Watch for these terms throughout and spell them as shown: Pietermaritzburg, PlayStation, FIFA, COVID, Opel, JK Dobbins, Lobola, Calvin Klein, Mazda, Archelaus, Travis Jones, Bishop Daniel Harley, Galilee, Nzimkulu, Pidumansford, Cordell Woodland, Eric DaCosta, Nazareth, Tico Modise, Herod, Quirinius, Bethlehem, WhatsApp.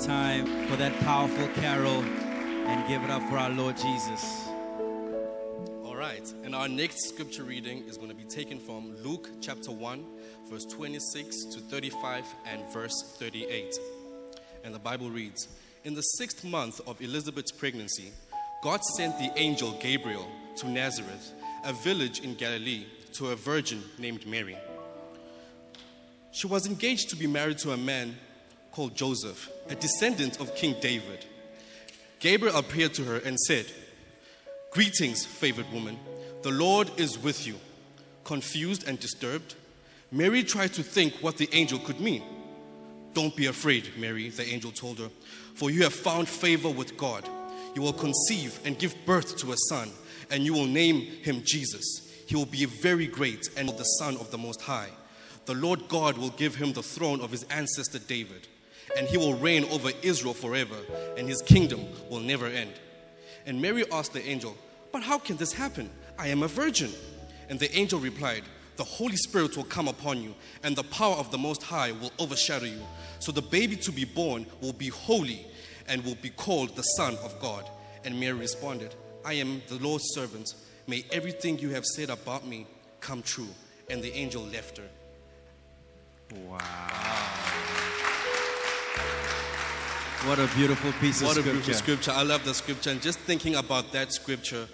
Time for that powerful carol, and give it up for our Lord Jesus. All right, and our next scripture reading is going to be taken from Luke chapter 1, verse 26 to 35 and verse 38. And the Bible reads, "In the 6th month of Elizabeth's pregnancy, God sent the angel Gabriel to Nazareth, a village in Galilee, to a virgin named Mary. She was engaged to be married to a man called Joseph, a descendant of King David. Gabriel appeared to her and said, 'Greetings, favored woman, the Lord is with you.' Confused and disturbed, Mary tried to think what the angel could mean. 'Don't be afraid, Mary,' the angel told her, 'for you have found favor with God. You will conceive and give birth to a son, and you will name him Jesus. He will be very great and the Son of the Most High. The Lord God will give him the throne of his ancestor David, and he will reign over Israel forever, and his kingdom will never end.' And Mary asked the angel, 'But how can this happen? I am a virgin.' And the angel replied, 'The Holy Spirit will come upon you, and the power of the Most High will overshadow you. So the baby to be born will be holy and will be called the Son of God.' And Mary responded, 'I am the Lord's servant. May everything you have said about me come true.' And the angel left her." Wow. What a beautiful piece of scripture. What a beautiful scripture. I love the scripture. And just thinking about that scripture,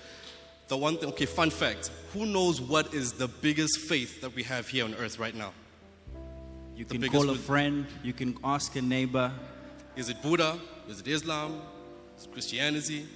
the one thing, okay, fun fact. Who knows what is the biggest faith that we have here on earth right now? You can call a friend. You can ask a neighbor. Is it Buddha? Is it Islam? Is it Christianity?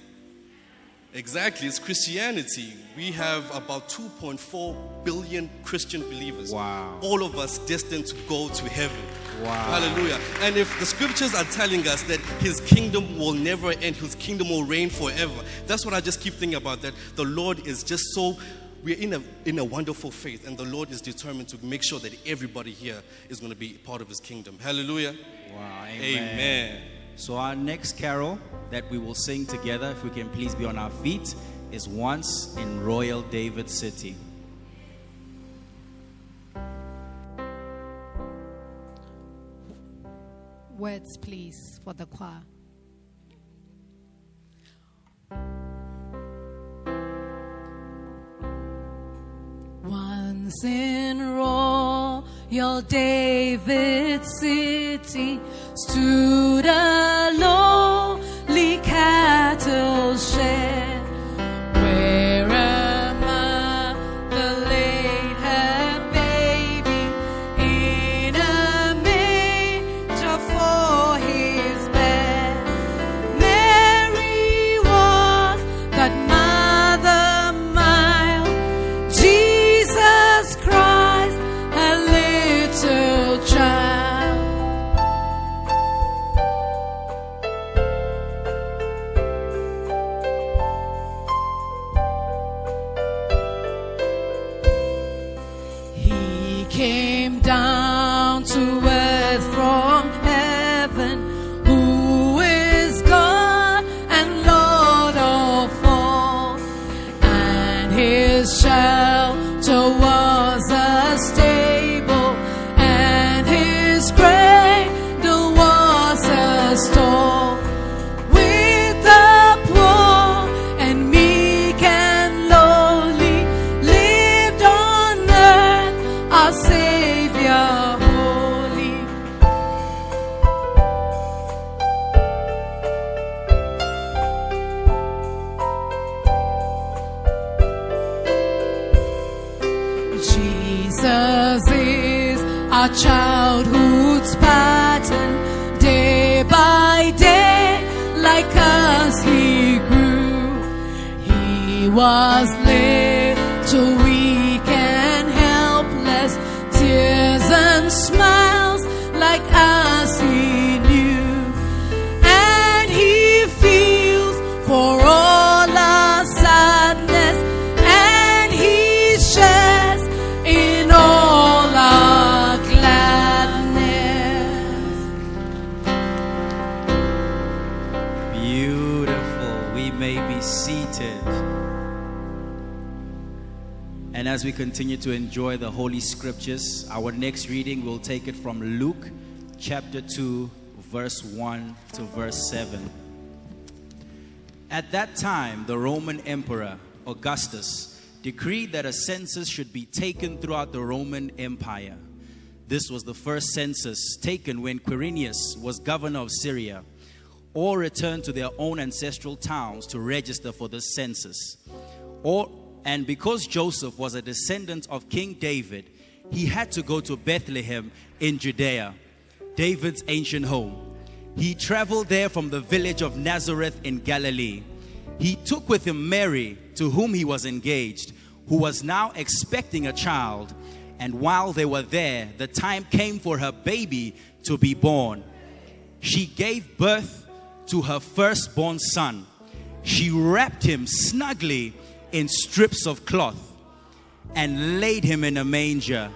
Exactly, it's Christianity. We have about 2.4 billion Christian believers. Wow. All of us destined to go to heaven. Wow. Hallelujah. And if the scriptures are telling us that his kingdom will never end, his kingdom will reign forever, that's what I just keep thinking about, that the Lord is just so, we're in a wonderful faith, and the Lord is determined to make sure that everybody here is going to be part of his kingdom. Hallelujah. Wow. Amen. Amen. So our next carol that we will sing together, if we can please be on our feet, is "Once in Royal David City." Words, please, for the choir. Once in Royal David City stood a lowly cattle shed, where a mother laid her baby in a manger for his bed. Mary was that mother mild, Jesus Christ, a little child. our childhood's pattern, day by day, like us he grew. He was little, weak and helpless, tears and smiles, like us he knew. And he feels for all our sadness, and he shares in all our gladness. Beautiful. We may be seated. And as we continue to enjoy the Holy Scriptures, our next reading will take it from Luke chapter 2, verse 1 to verse 7. At that time, the Roman Emperor Augustus decreed that a census should be taken throughout the Roman Empire. This was the first census taken when Quirinius was governor of Syria. All returned to their own ancestral towns to register for the census. And because Joseph was a descendant of King David, he had to go to Bethlehem in Judea, David's ancient home. He traveled there from the village of Nazareth in Galilee. He took with him Mary, to whom he was engaged, who was now expecting a child. And while they were there, the time came for her baby to be born. She gave birth to her firstborn son. She wrapped him snugly in strips of cloth and laid him in a manger,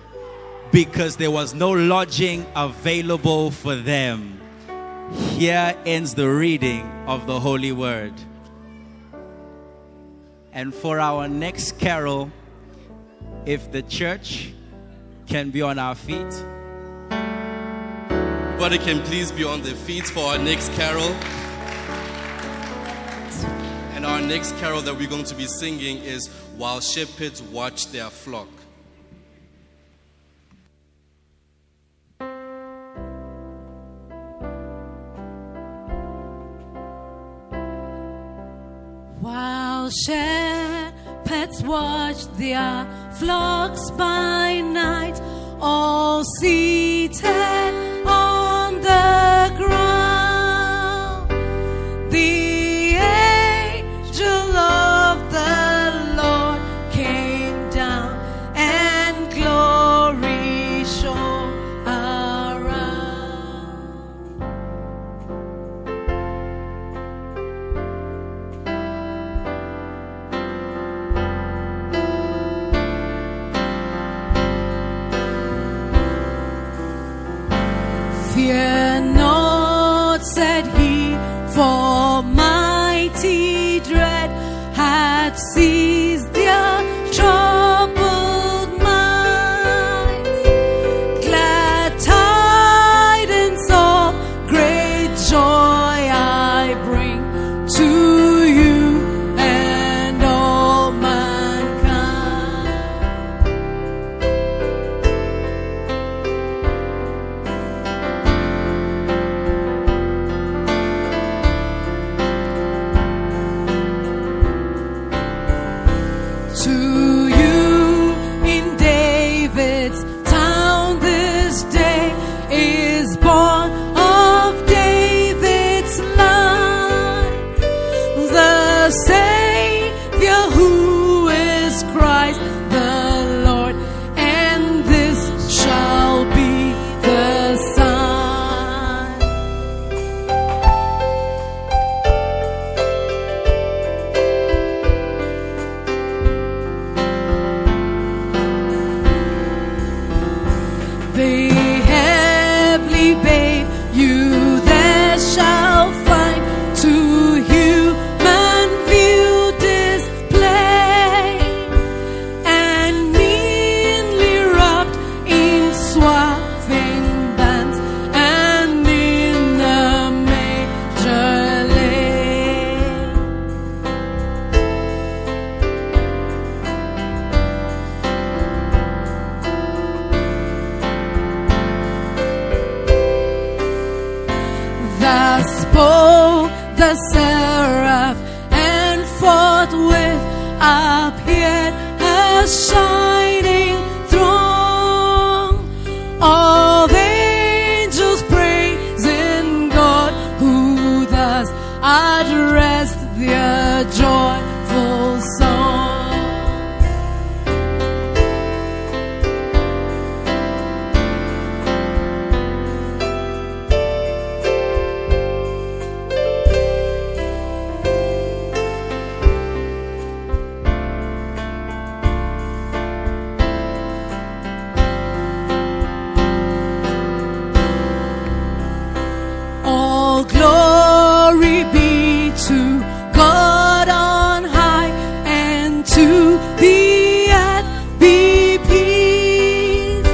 because there was no lodging available for them. Here ends the reading of the Holy Word. And for our next carol, if the church can be on our feet. Everybody can please be on their feet for our next carol. And our next carol that we're going to be singing is While Shepherds Watch Their Flock. While shepherds watch their flocks by night, all seated on the ground, fear not, said he, for mighty dread had seized their troubled minds. Glad tidings of great joy I bring to you and all shining throng. Oh. addressed their joyful song. Glory be to God on high, and to the earth be peace,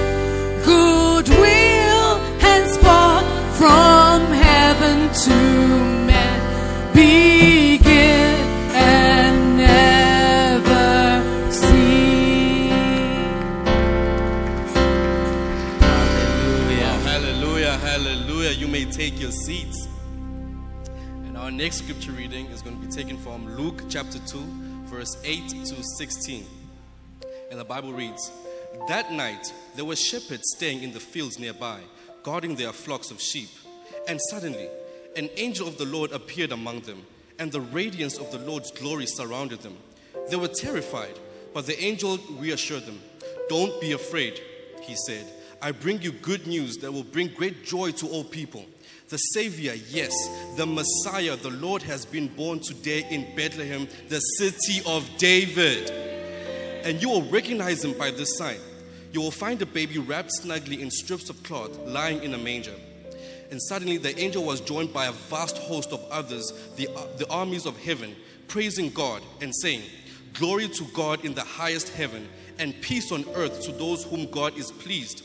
goodwill henceforth from heaven to men, begin and never cease. Hallelujah, hallelujah, hallelujah. You may take your seats. Our next scripture reading is going to be taken from Luke chapter 2, verse 8 to 16. And the Bible reads, "That night there were shepherds staying in the fields nearby, guarding their flocks of sheep. And suddenly an angel of the Lord appeared among them, and the radiance of the Lord's glory surrounded them. They were terrified, but the angel reassured them. 'Don't be afraid,' he said. 'I bring you good news that will bring great joy to all people. The Savior, yes, the Messiah, the Lord, has been born today in Bethlehem, the city of David. And you will recognize him by this sign. You will find a baby wrapped snugly in strips of cloth, lying in a manger.' And suddenly the angel was joined by a vast host of others, the armies of heaven, praising God and saying, 'Glory to God in the highest heaven, and peace on earth to those whom God is pleased.'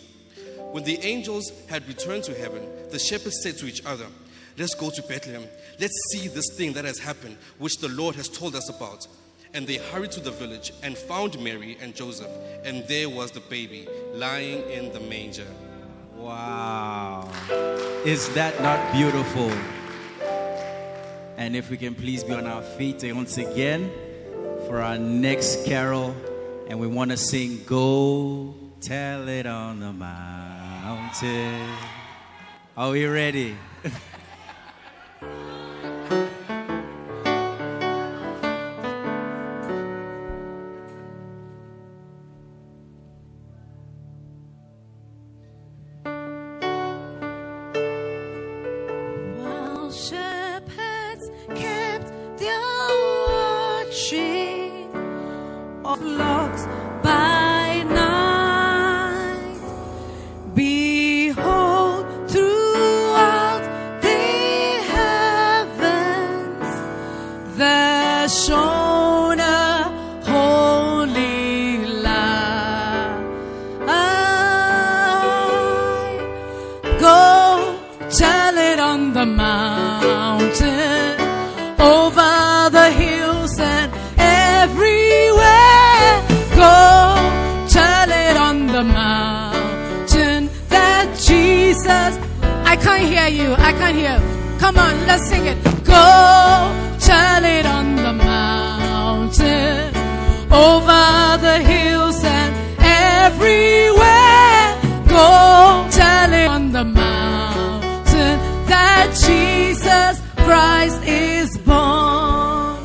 When the angels had returned to heaven, the shepherds said to each other, 'Let's go to Bethlehem. Let's see this thing that has happened, which the Lord has told us about.' And they hurried to the village and found Mary and Joseph, and there was the baby lying in the manger." Wow. Is that not beautiful? And if we can please be on our feet once again for our next carol. And we want to sing, "Go Tell It on the Mountain." Are we ready? While shepherds kept their watching of flocks by night, behold, there shone a holy light. Go tell it on the mountain, over the hills and everywhere. Go tell it on the mountain that Jesus... I can't hear you, I can't hear you. Come on, let's sing it. Go tell it on the mountain, over the hills and everywhere. Go tell it on the mountain that Jesus Christ is born.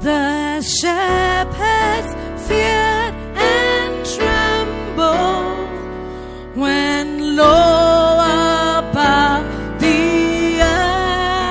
The shepherds feared and trembled when lo, above the earth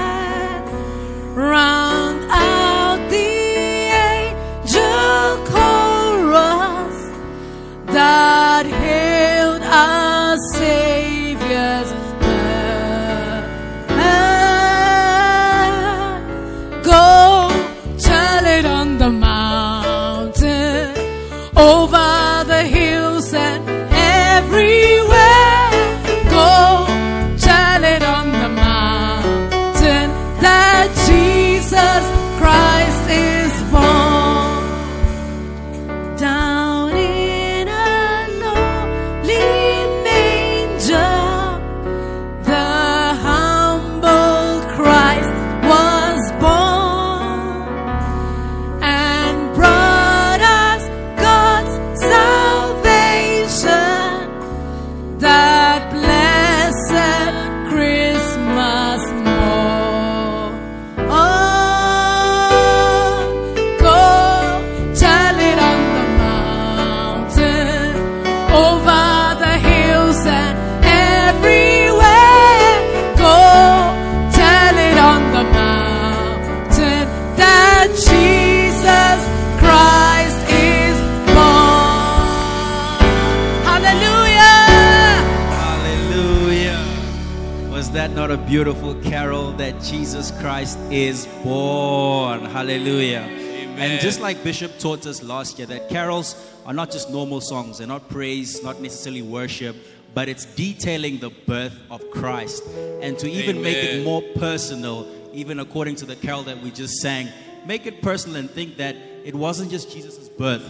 out a beautiful carol that Jesus Christ is born. Hallelujah. Amen. And just like Bishop taught us last year, that carols are not just normal songs. They're not praise, not necessarily worship, but it's detailing the birth of Christ. And to even Amen. Make it more personal, even according to the carol that we just sang, make it personal and think that it wasn't just Jesus' birth,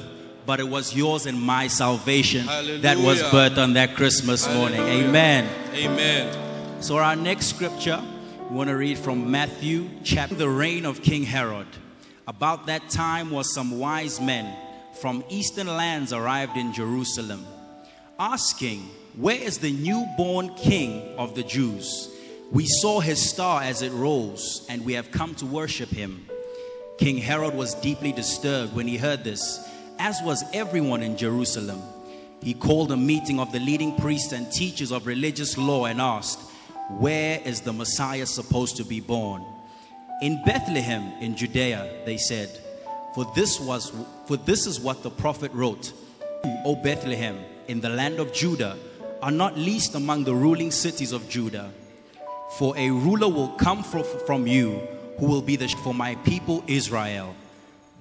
but it was yours and my salvation Hallelujah. That was birthed on that Christmas Hallelujah. Morning. Amen. Amen. So our next scripture, we want to read from Matthew chapter, the reign of King Herod. About that time was some wise men from eastern lands arrived in Jerusalem, asking, where is the newborn King of the Jews? We saw his star as it rose, and we have come to worship him. King Herod was deeply disturbed when he heard this, as was everyone in Jerusalem. He called a meeting of the leading priests and teachers of religious law and asked, where is the Messiah supposed to be born? In Bethlehem in Judea, they said, for this is what the prophet wrote, O Bethlehem, in the land of Judah, are not least among the ruling cities of Judah. For a ruler will come from you, who will be for my people Israel.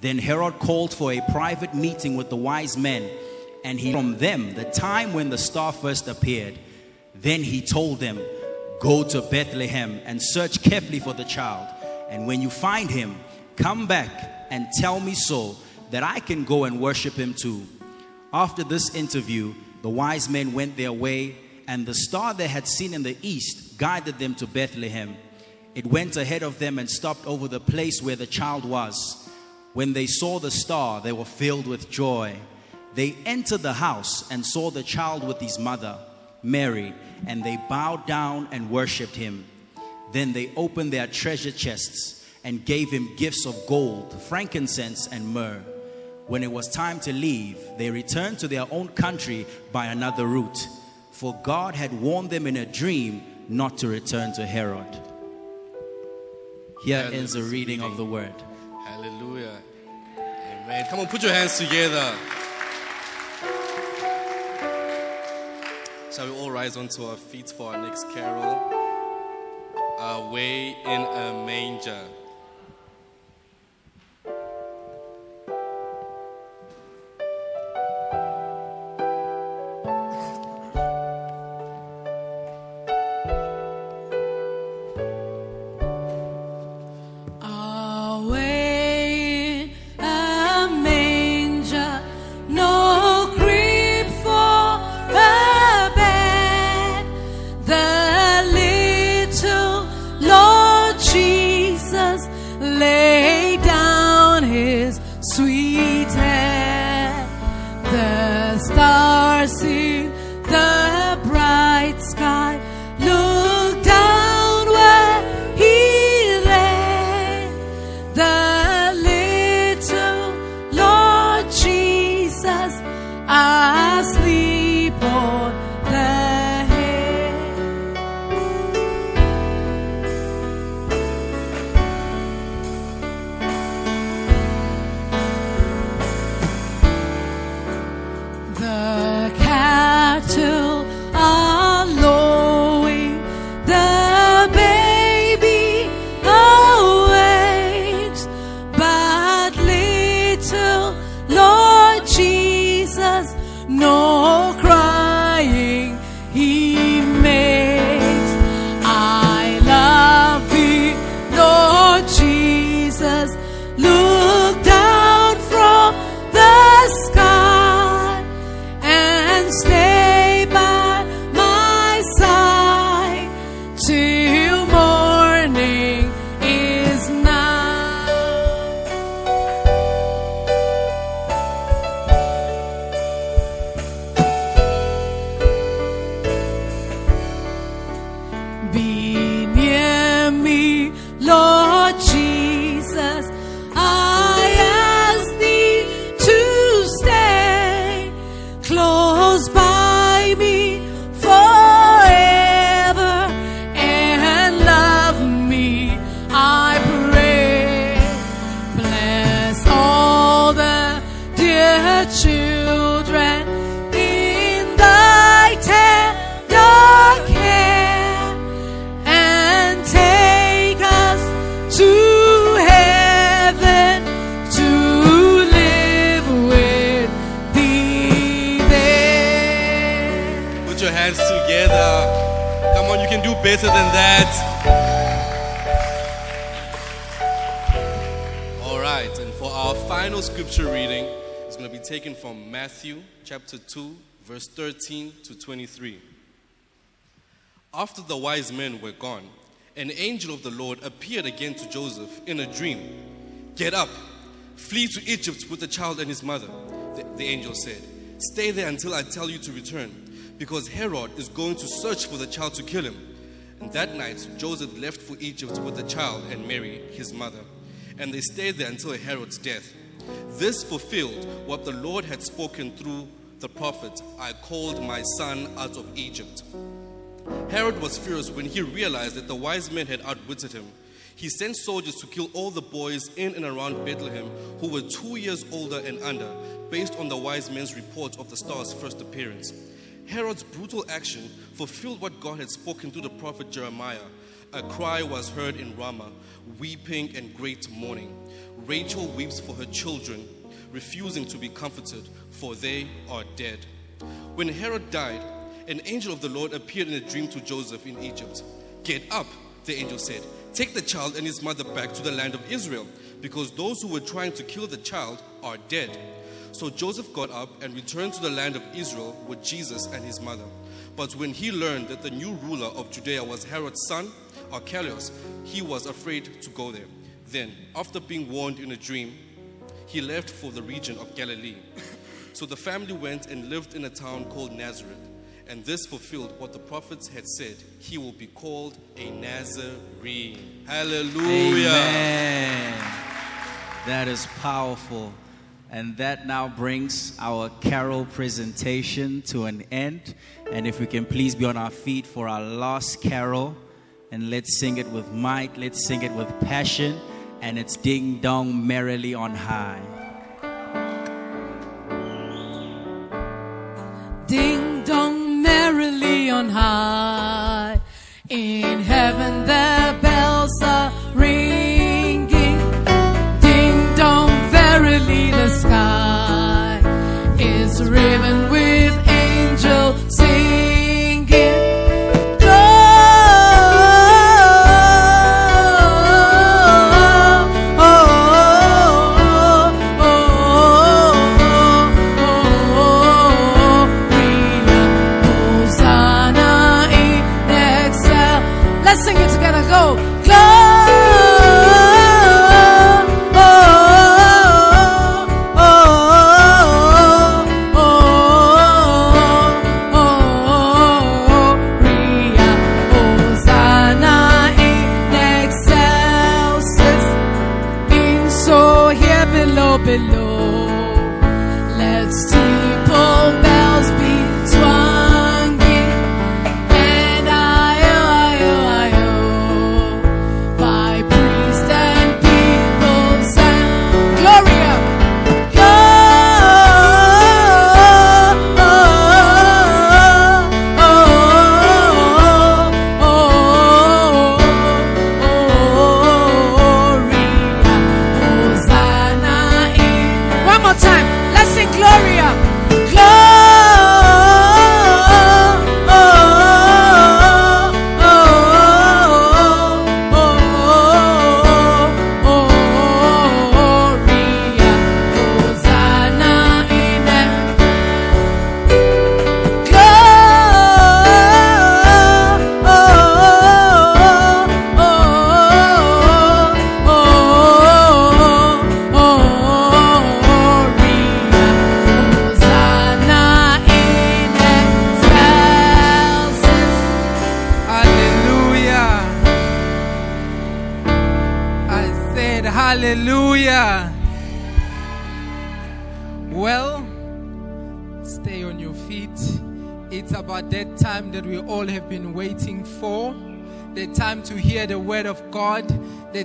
Then Herod called for a private meeting with the wise men, and he from them the time when the star first appeared. Then he told them, go to Bethlehem and search carefully for the child. And when you find him, come back and tell me so, that I can go and worship him too. After this interview, the wise men went their way, and the star they had seen in the east guided them to Bethlehem. It went ahead of them and stopped over the place where the child was. When they saw the star, they were filled with joy. They entered the house and saw the child with his mother, Mary, and they bowed down and worshipped him. Then they opened their treasure chests and gave him gifts of gold, frankincense, and myrrh. When it was time to leave, they returned to their own country by another route, for God had warned them in a dream not to return to Herod. Here ends the reading of the word. Hallelujah. Amen. Come on, put your hands together. Shall we all rise onto our feet for our next carol? Away in a Manger. Jesus better than that. All right, and for our final scripture reading, it's going to be taken from Matthew chapter 2, verse 13 to 23. After the wise men were gone, an angel of the Lord appeared again to Joseph in a dream. "Get up, flee to Egypt with the child and his mother," the angel said. "Stay there until I tell you to return, because Herod is going to search for the child to kill him." And that night, Joseph left for Egypt with the child and Mary, his mother, and they stayed there until Herod's death. This fulfilled what the Lord had spoken through the prophet, "I called my son out of Egypt." Herod was furious when he realized that the wise men had outwitted him. He sent soldiers to kill all the boys in and around Bethlehem who were 2 years older and under, based on the wise men's report of the star's first appearance. Herod's brutal action fulfilled what God had spoken through the prophet Jeremiah. "A cry was heard in Ramah, weeping and great mourning. Rachel weeps for her children, refusing to be comforted, for they are dead." When Herod died, an angel of the Lord appeared in a dream to Joseph in Egypt. "Get up," the angel said. "Take the child and his mother back to the land of Israel, because those who were trying to kill the child are dead." So Joseph got up and returned to the land of Israel with Jesus and his mother. But when he learned that the new ruler of Judea was Herod's son, Archelaus, he was afraid to go there. Then, after being warned in a dream, he left for the region of Galilee. So the family went and lived in a town called Nazareth. And this fulfilled what the prophets had said: he will be called a Nazarene. Hallelujah. Amen. That is powerful. And that now brings our carol presentation to an end. And if we can please be on our feet for our last carol. And let's sing it with might. Let's sing it with passion. And it's Ding Dong Merrily on High. Ding Dong merrily on high, in heaven the bells are ringing. Ding dong, verily the sky is riven with angels singing.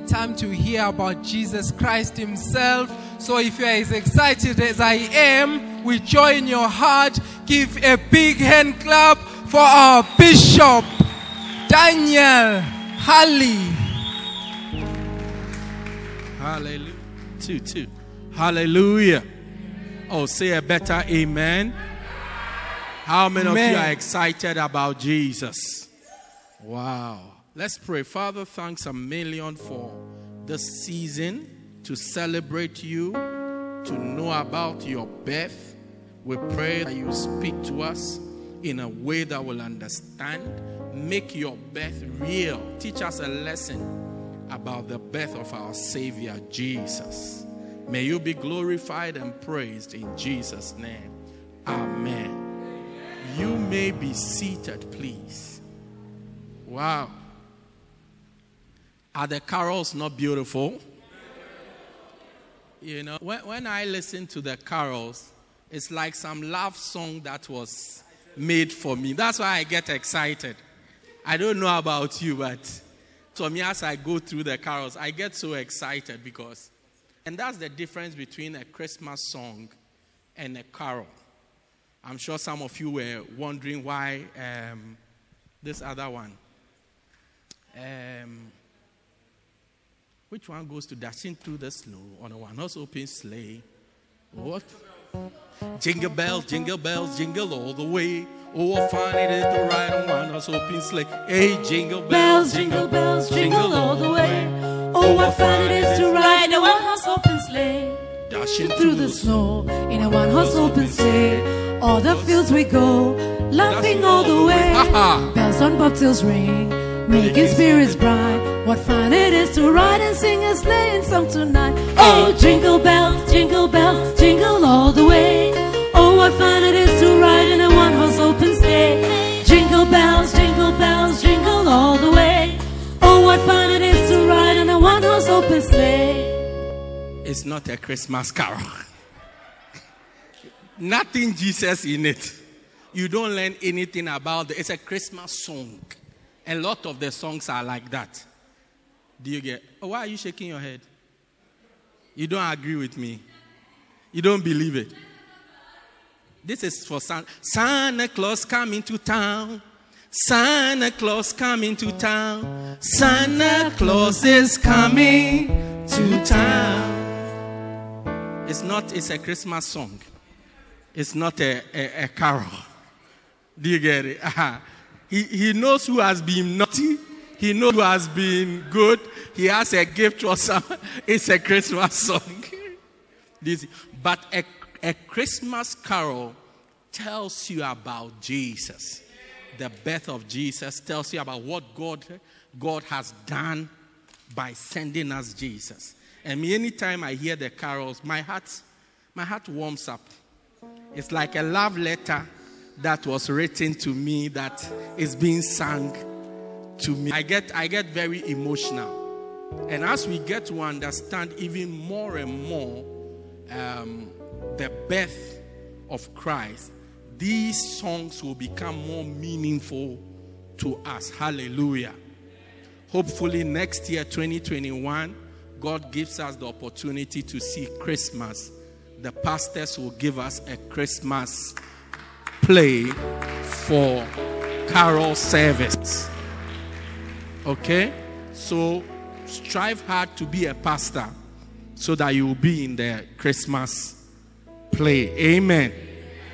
Time to hear about Jesus Christ himself. So if you are as excited as I am, with joy in your heart, give a big hand clap for our Bishop Daniel Harley. Hallelujah. Two. Hallelujah. Oh, say a better amen. How many of you are excited about Jesus? Wow. Let's pray. Father, thanks a million for this season to celebrate you, to know about your birth. We pray that you speak to us in a way that we'll understand. Make your birth real. Teach us a lesson about the birth of our Savior, Jesus. May you be glorified and praised in Jesus' name. Amen. You may be seated, please. Wow. Are the carols not beautiful? You know, when I listen to the carols, it's like some love song that was made for me. That's why I get excited. I don't know about you, but to me, as I go through the carols, I get so excited because, and that's the difference between a Christmas song and a carol. I'm sure some of you were wondering why this other one. Which one goes to dashing through the snow on a one-horse open sleigh? What? Jingle bells, jingle bells, jingle all the way. Oh, what fun it is to ride on one-horse open sleigh. Hey, jingle bells, jingle bells, jingle all the way. Oh, what fun it is to ride on one-horse open sleigh. Dashing through the snow in a one-horse open sleigh. All the fields we go, laughing all the way. Bells on bobtails ring, making spirits bright. What fun it is to ride and sing a sleighing song tonight. Oh, jingle bells, jingle bells, jingle all the way. Oh, what fun it is to ride in a one-horse open sleigh. Jingle bells, jingle bells, jingle all the way. Oh, what fun it is to ride in a one-horse open sleigh. It's not a Christmas carol. Nothing Jesus in it. You don't learn anything about it. It's a Christmas song. A lot of the songs are like that. Do you get? Oh, why are you shaking your head? You don't agree with me. You don't believe it. This is for Santa Claus coming to town. Santa Claus coming to town. Santa Claus is coming to town. It's not. It's a Christmas song. It's not a carol. Do you get it? He knows who has been naughty. He knows who has been good. He has a gift or something. It's a Christmas song. But a Christmas carol tells you about Jesus. The birth of Jesus tells you about what God has done by sending us Jesus. And any time I hear the carols, my heart warms up. It's like a love letter that was written to me that is being sung to me. I get very emotional. And as we get to understand even more and more the birth of Christ, these songs will become more meaningful to us. Hallelujah. Hopefully next year, 2021, God gives us the opportunity to see Christmas. The pastors will give us a Christmas play for carol service. Okay, so strive hard to be a pastor so that you will be in the Christmas play. Amen.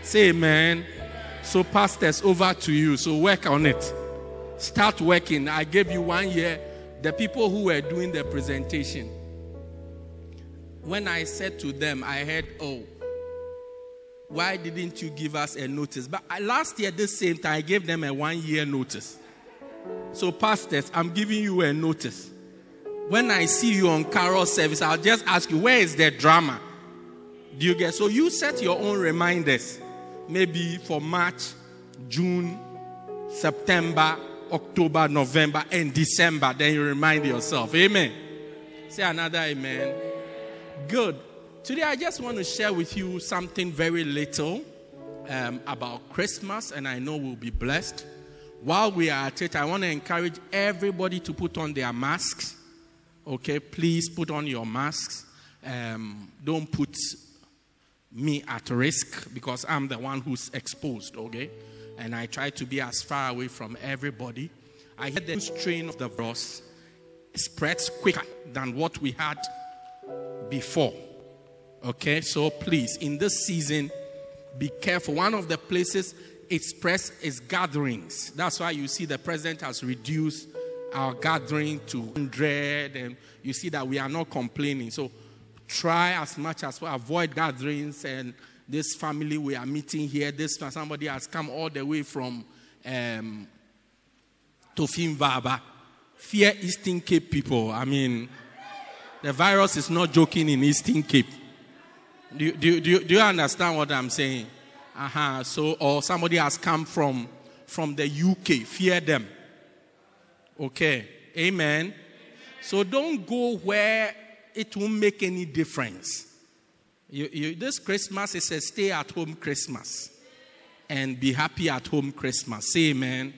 Say amen. So pastors, over to you. So work on it. Start working. I gave you 1 year. The people who were doing the presentation, when I said to them, I heard, oh, why didn't you give us a notice? But last year, this same time, I gave them a 1 year notice. So pastors, I'm giving you a notice. When I see you on carol service, I'll just ask you, where is the drama? Do you get? So you set your own reminders. Maybe for March, June, September, October, November, and December. Then you remind yourself. Amen. Say another amen. Good. Today I just want to share with you something very little about Christmas. And I know we'll be blessed. While we are at it, I want to encourage everybody to put on their masks. Okay, please put on your masks. Don't put me at risk because I'm the one who's exposed, okay? And I try to be as far away from everybody. I hear the strain of the virus spreads quicker than what we had before. Okay, so please, in this season, be careful. One of the places its press is gatherings. That's why you see the president has reduced our gathering to 100, and you see that we are not complaining. So try as much as well, avoid gatherings. And this family we are meeting here, this somebody has come all the way from Tofim Vaba, fear Eastern Cape people. I mean, the virus is not joking in Eastern Cape. Do you understand what I'm saying? So, or somebody has come from the UK, fear them. Okay, amen. So don't go where it won't make any difference. This Christmas is a stay-at-home Christmas. And be happy at home Christmas. Say amen.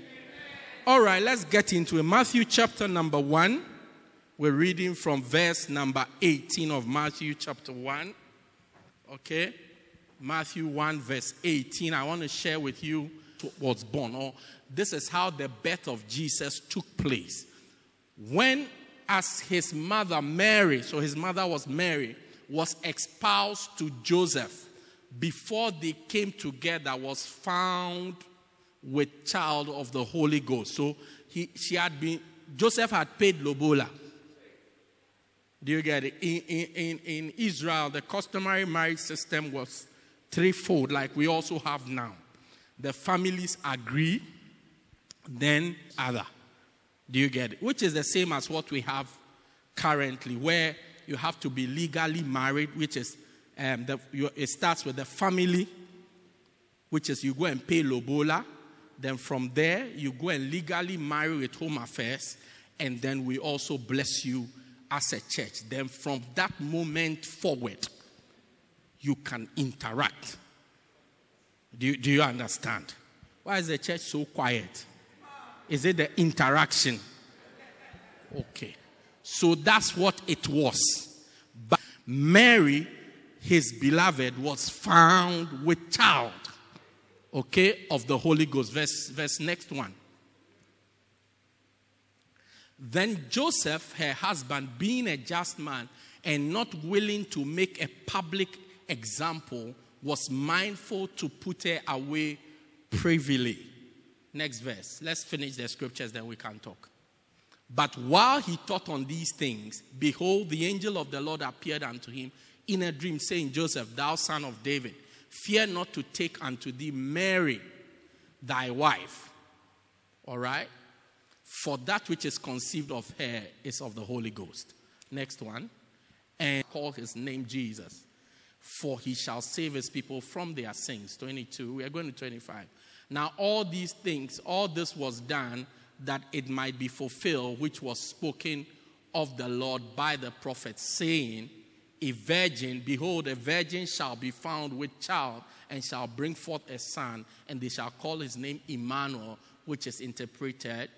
All right, let's get into it. Matthew chapter number 1. We're reading from verse number 18 of Matthew chapter 1. Okay. Matthew 1 verse 18. I want to share with you what's born. Or this is how the birth of Jesus took place. When as his mother Mary, so his mother was Mary, was espoused to Joseph, before they came together, was found with child of the Holy Ghost. So Joseph had paid lobola. Do you get it? In Israel, the customary marriage system was threefold, like we also have now. The families agree, then other. Do you get it? Which is the same as what we have currently, where you have to be legally married, which is it starts with the family, which is you go and pay lobola. Then from there, you go and legally marry with home affairs. And then we also bless you as a church. Then from that moment forward, you can interact. Do you understand? Why is the church so quiet? Is it the interaction? Okay. So that's what it was. But Mary, his beloved, was found with child, okay, of the Holy Ghost. Verse next one. Then Joseph, her husband, being a just man and not willing to make a public example, was mindful to put her away privily. Next verse. Let's finish the scriptures, then we can talk. But while he thought on these things, behold, the angel of the Lord appeared unto him in a dream, saying, Joseph, thou son of David, fear not to take unto thee Mary, thy wife. All right? For that which is conceived of her is of the Holy Ghost. Next one. And call his name Jesus, for he shall save his people from their sins. 22. We are going to 25. Now all this was done that it might be fulfilled, which was spoken of the Lord by the prophet, saying, a virgin, behold, a virgin shall be found with child, and shall bring forth a son, and they shall call his name Emmanuel, which is interpreted,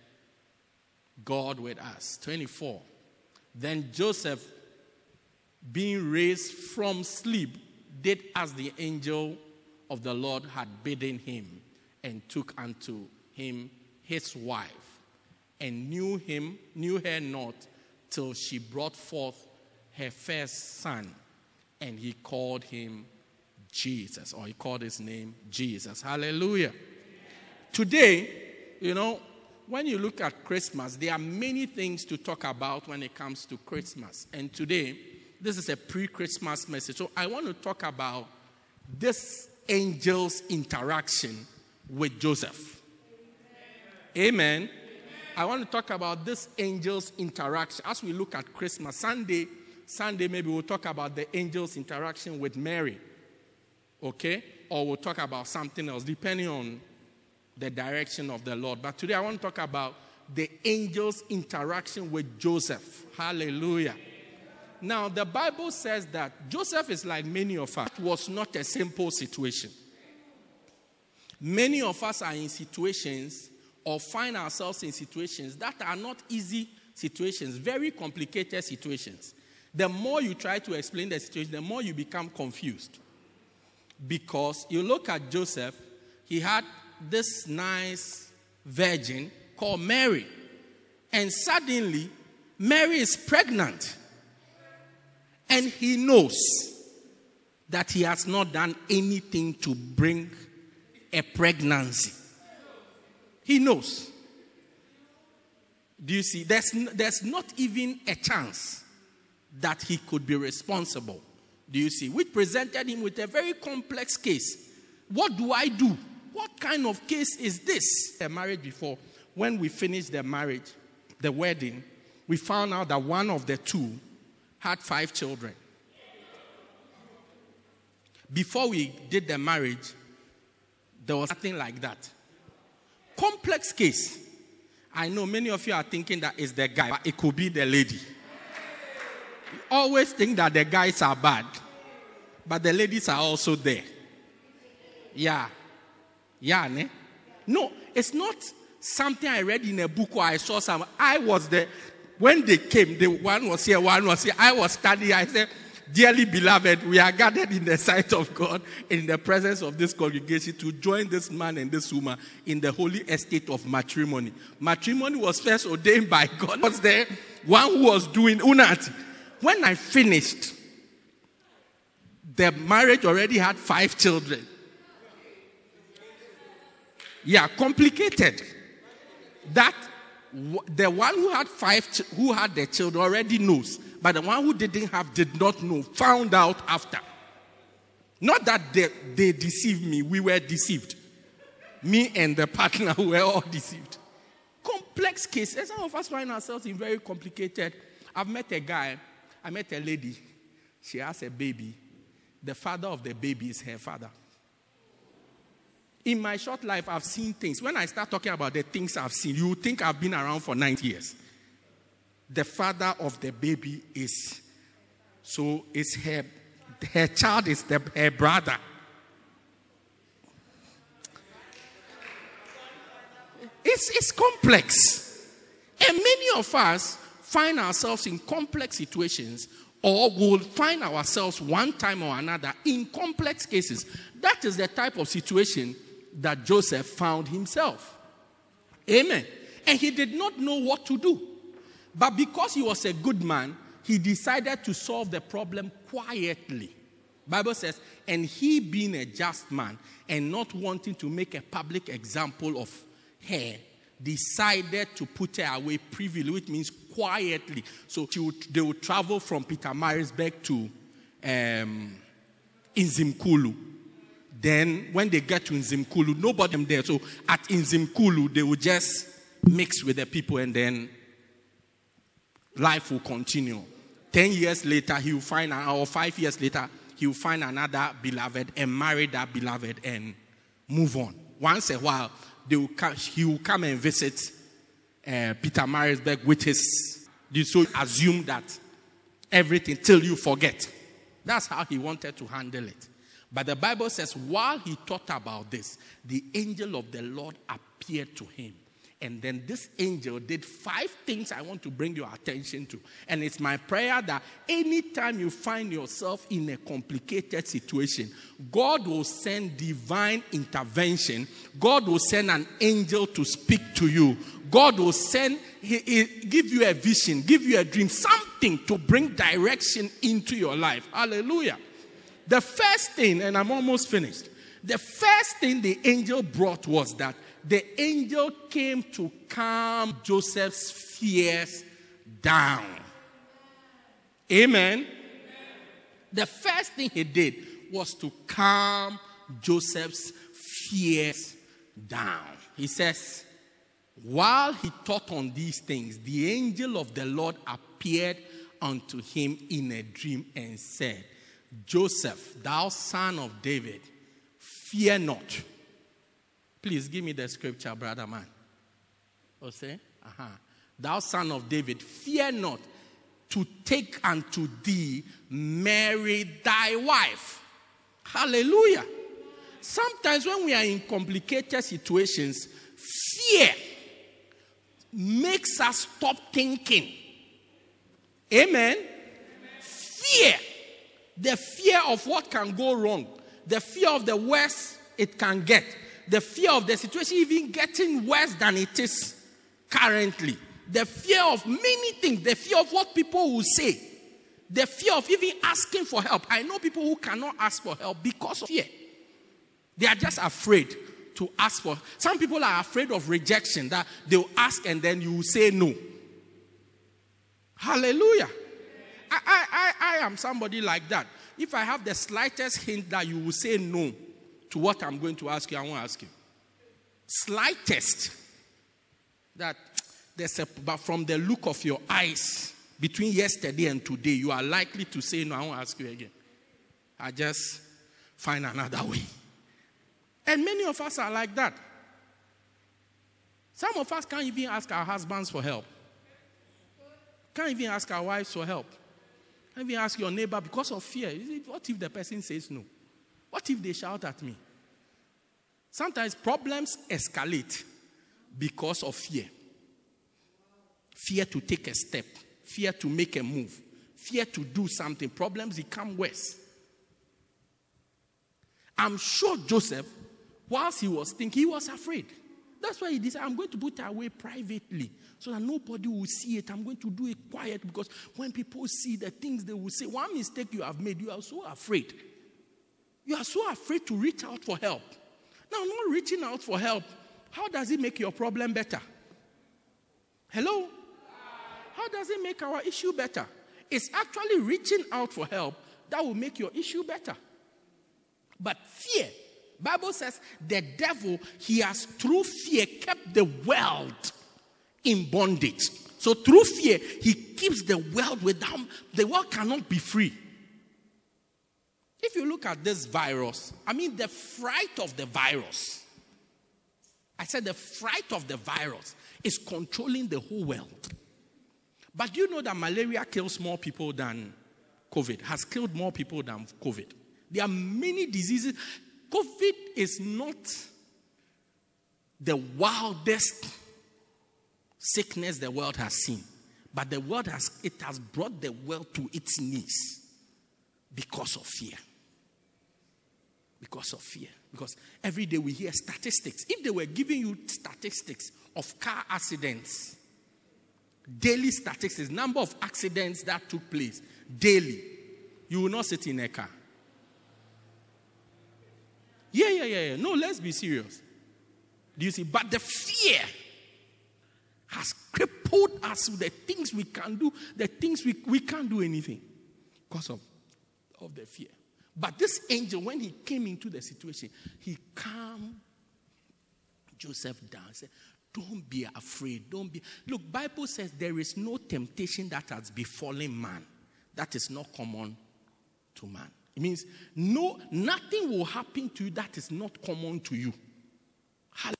God with us. 24. Then Joseph, being raised from sleep, did as the angel of the Lord had bidden him, and took unto him his wife, and knew her not, till she brought forth her first son, and he called him Jesus, or he called his name Jesus. Hallelujah. Amen. Today, when you look at Christmas, there are many things to talk about when it comes to Christmas. And today, this is a pre-Christmas message. So I want to talk about this angel's interaction with Joseph. Amen. Amen. I want to talk about this angel's interaction as we look at Christmas Sunday. Sunday, maybe we'll talk about the angel's interaction with Mary, okay? Or we'll talk about something else, depending on the direction of the Lord. But today, I want to talk about the angel's interaction with Joseph. Hallelujah. Now, the Bible says that Joseph is like many of us. It was not a simple situation. Many of us are in situations or find ourselves in situations that are not easy situations, very complicated situations. The more you try to explain the situation, the more you become confused. Because you look at Joseph, he had this nice virgin called Mary. And suddenly, Mary is pregnant. And he knows that he has not done anything to bring a pregnancy. He knows. Do you see? There's not even a chance that he could be responsible. Do you see? Which presented him with a very complex case. What do I do? What kind of case is this? A marriage before, when we finished the marriage, the wedding, we found out that one of the two had 5 children. Before we did the marriage, there was nothing like that. Complex case. I know many of you are thinking that it's the guy, but it could be the lady. You always think that the guys are bad, but the ladies are also there. Yeah. Yeah, ne? No, it's not something I read in a book or I saw somewhere. I was there. When they came, one was here, one was here. I was studying. I said, dearly beloved, we are gathered in the sight of God, in the presence of this congregation, to join this man and this woman in the holy estate of matrimony. Matrimony was first ordained by God. Was there one who was doing unati? When I finished, the marriage already had 5 children. Yeah, complicated. That the one who had 5, who had the children already knows, but the one who didn't have did not know, found out after. Not that they deceived me, we were deceived. Me and the partner were all deceived. Complex case. And some of us find ourselves in very complicated. I've met a guy, I met a lady, she has a baby. The father of the baby is her father. In my short life, I've seen things. When I start talking about the things I've seen, you think I've been around for 90 years. The father of the baby is, so it's her child is her brother. It's complex. And many of us find ourselves in complex situations, or we'll find ourselves one time or another in complex cases. That is the type of situation that Joseph found himself. Amen. And he did not know what to do. But because he was a good man, he decided to solve the problem quietly. Bible says, and he being a just man and not wanting to make a public example of her, decided to put her away privily, which means quietly. So they would travel from Pietermaritzburg to Nzimkulu. Then when they get to Nzimkulu, nobody there. So at Nzimkulu, they would just mix with the people and then life will continue. 10 years later, he will find, or 5 years later, he will find another beloved and marry that beloved and move on. Once a while, he will come and visit Pietermaritzburg with his, so assume that everything till you forget. That's how he wanted to handle it. But the Bible says, while he thought about this, the angel of the Lord appeared to him. And then this angel did 5 things I want to bring your attention to. And it's my prayer that anytime you find yourself in a complicated situation, God will send divine intervention. God will send an angel to speak to you. God will send, give you a vision, give you a dream, something to bring direction into your life. Hallelujah. The first thing, and I'm almost finished, the first thing the angel brought was that the angel came to calm Joseph's fears down. Amen. Amen. The first thing he did was to calm Joseph's fears down. He says, while he thought on these things, the angel of the Lord appeared unto him in a dream and said, Joseph, thou son of David, fear not. Please give me the scripture, brother man. Okay? Thou son of David, fear not to take unto thee Mary thy wife. Hallelujah. Sometimes when we are in complicated situations, fear makes us stop thinking. Amen. Fear. The fear of what can go wrong. The fear of the worst it can get. The fear of the situation even getting worse than it is currently. The fear of many things. The fear of what people will say. The fear of even asking for help. I know people who cannot ask for help because of fear. They are just afraid. to ask for. Some people are afraid of rejection, that they'll ask and then you say no. Hallelujah. I am somebody like that. If I have the slightest hint that you will say no to what I'm going to ask you, I won't ask you. Slightest. That there's a, but from the look of your eyes, between yesterday and today, you are likely to say no, I won't ask you again. I just find another way. And many of us are like that. Some of us can't even ask our husbands for help. Can't even ask our wives for help. Can't even ask your neighbor because of fear. What if the person says no? What if they shout at me? Sometimes problems escalate because of fear. Fear to take a step. Fear to make a move. Fear to do something. Problems become worse. I'm sure Joseph, whilst he was thinking, he was afraid. That's why he decided, I'm going to put it away privately so that nobody will see it. I'm going to do it quiet because when people see the things they will say, one mistake you have made, you are so afraid. You are so afraid to reach out for help. Now, not reaching out for help, how does it make your problem better? Hello? How does it make our issue better? It's actually reaching out for help that will make your issue better. But fear, Bible says, the devil, he has through fear kept the world in bondage. So through fear, he keeps the world without, the world cannot be free. If you look at this virus, I mean the fright of the virus. I said the fright of the virus is controlling the whole world. But do you know that malaria kills more people than COVID, has killed more people than COVID? There are many diseases. COVID is not the wildest sickness the world has seen. But the world has, it has brought the world to its knees because of fear. Because of fear. Because every day we hear statistics. If they were giving you statistics of car accidents, daily statistics, number of accidents that took place daily, you will not sit in a car. Yeah. No, let's be serious. Do you see? But the fear has crippled us with the things we can do, the things we can't do anything because of the fear. But this angel, when he came into the situation, he calmed Joseph down and said, don't be afraid. Don't be. Look, Bible says there is no temptation that has befallen man that is not common to man. It means no, nothing will happen to you that is not common to you.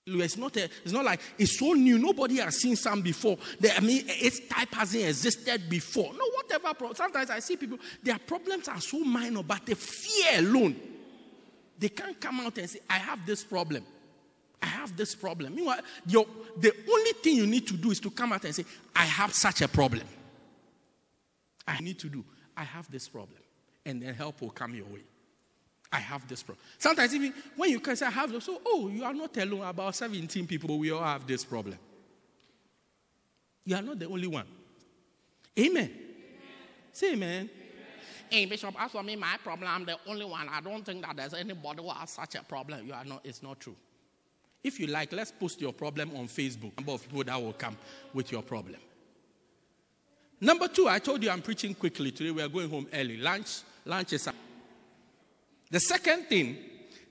Hallelujah. It's not like it's so new. Nobody has seen some before. Its type hasn't existed before. No, whatever problem. Sometimes I see people, their problems are so minor, but the fear alone, they can't come out and say, I have this problem. I have this problem. Meanwhile, the only thing you need to do is to come out and say, I have such a problem. I need to do. I have this problem. And then help will come your way. I have this problem. Sometimes even when you can say, I have this, so, oh, you are not alone. About 17 people, we all have this problem. You are not the only one. Amen. Say amen. Hey, Bishop, as for me, my problem, I'm the only one. I don't think that there's anybody who has such a problem. You are not. It's not true. If you like, let's post your problem on Facebook. Number of people that will come with your problem. Number two, I told you I'm preaching quickly today. We are going home early. Lunch is up. The second thing,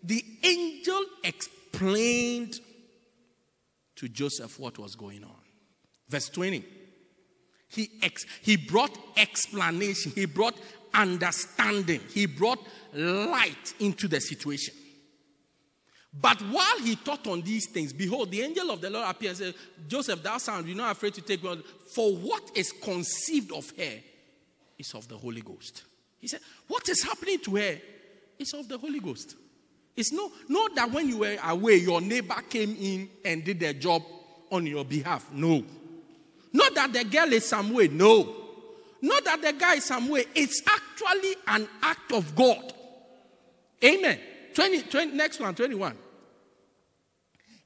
the angel explained to Joseph what was going on. Verse 20. He brought explanation. He brought understanding. He brought light into the situation. But while he thought on these things, behold, the angel of the Lord appeared and said, Joseph, thou son, be not afraid to take God, for what is conceived of her is of the Holy Ghost. He said, what is happening to her is of the Holy Ghost. It's not that when you were away, your neighbor came in and did their job on your behalf. No. Not that the girl is some way. No. Not that the guy is some way. It's actually an act of God. Amen. 20, next one, 21.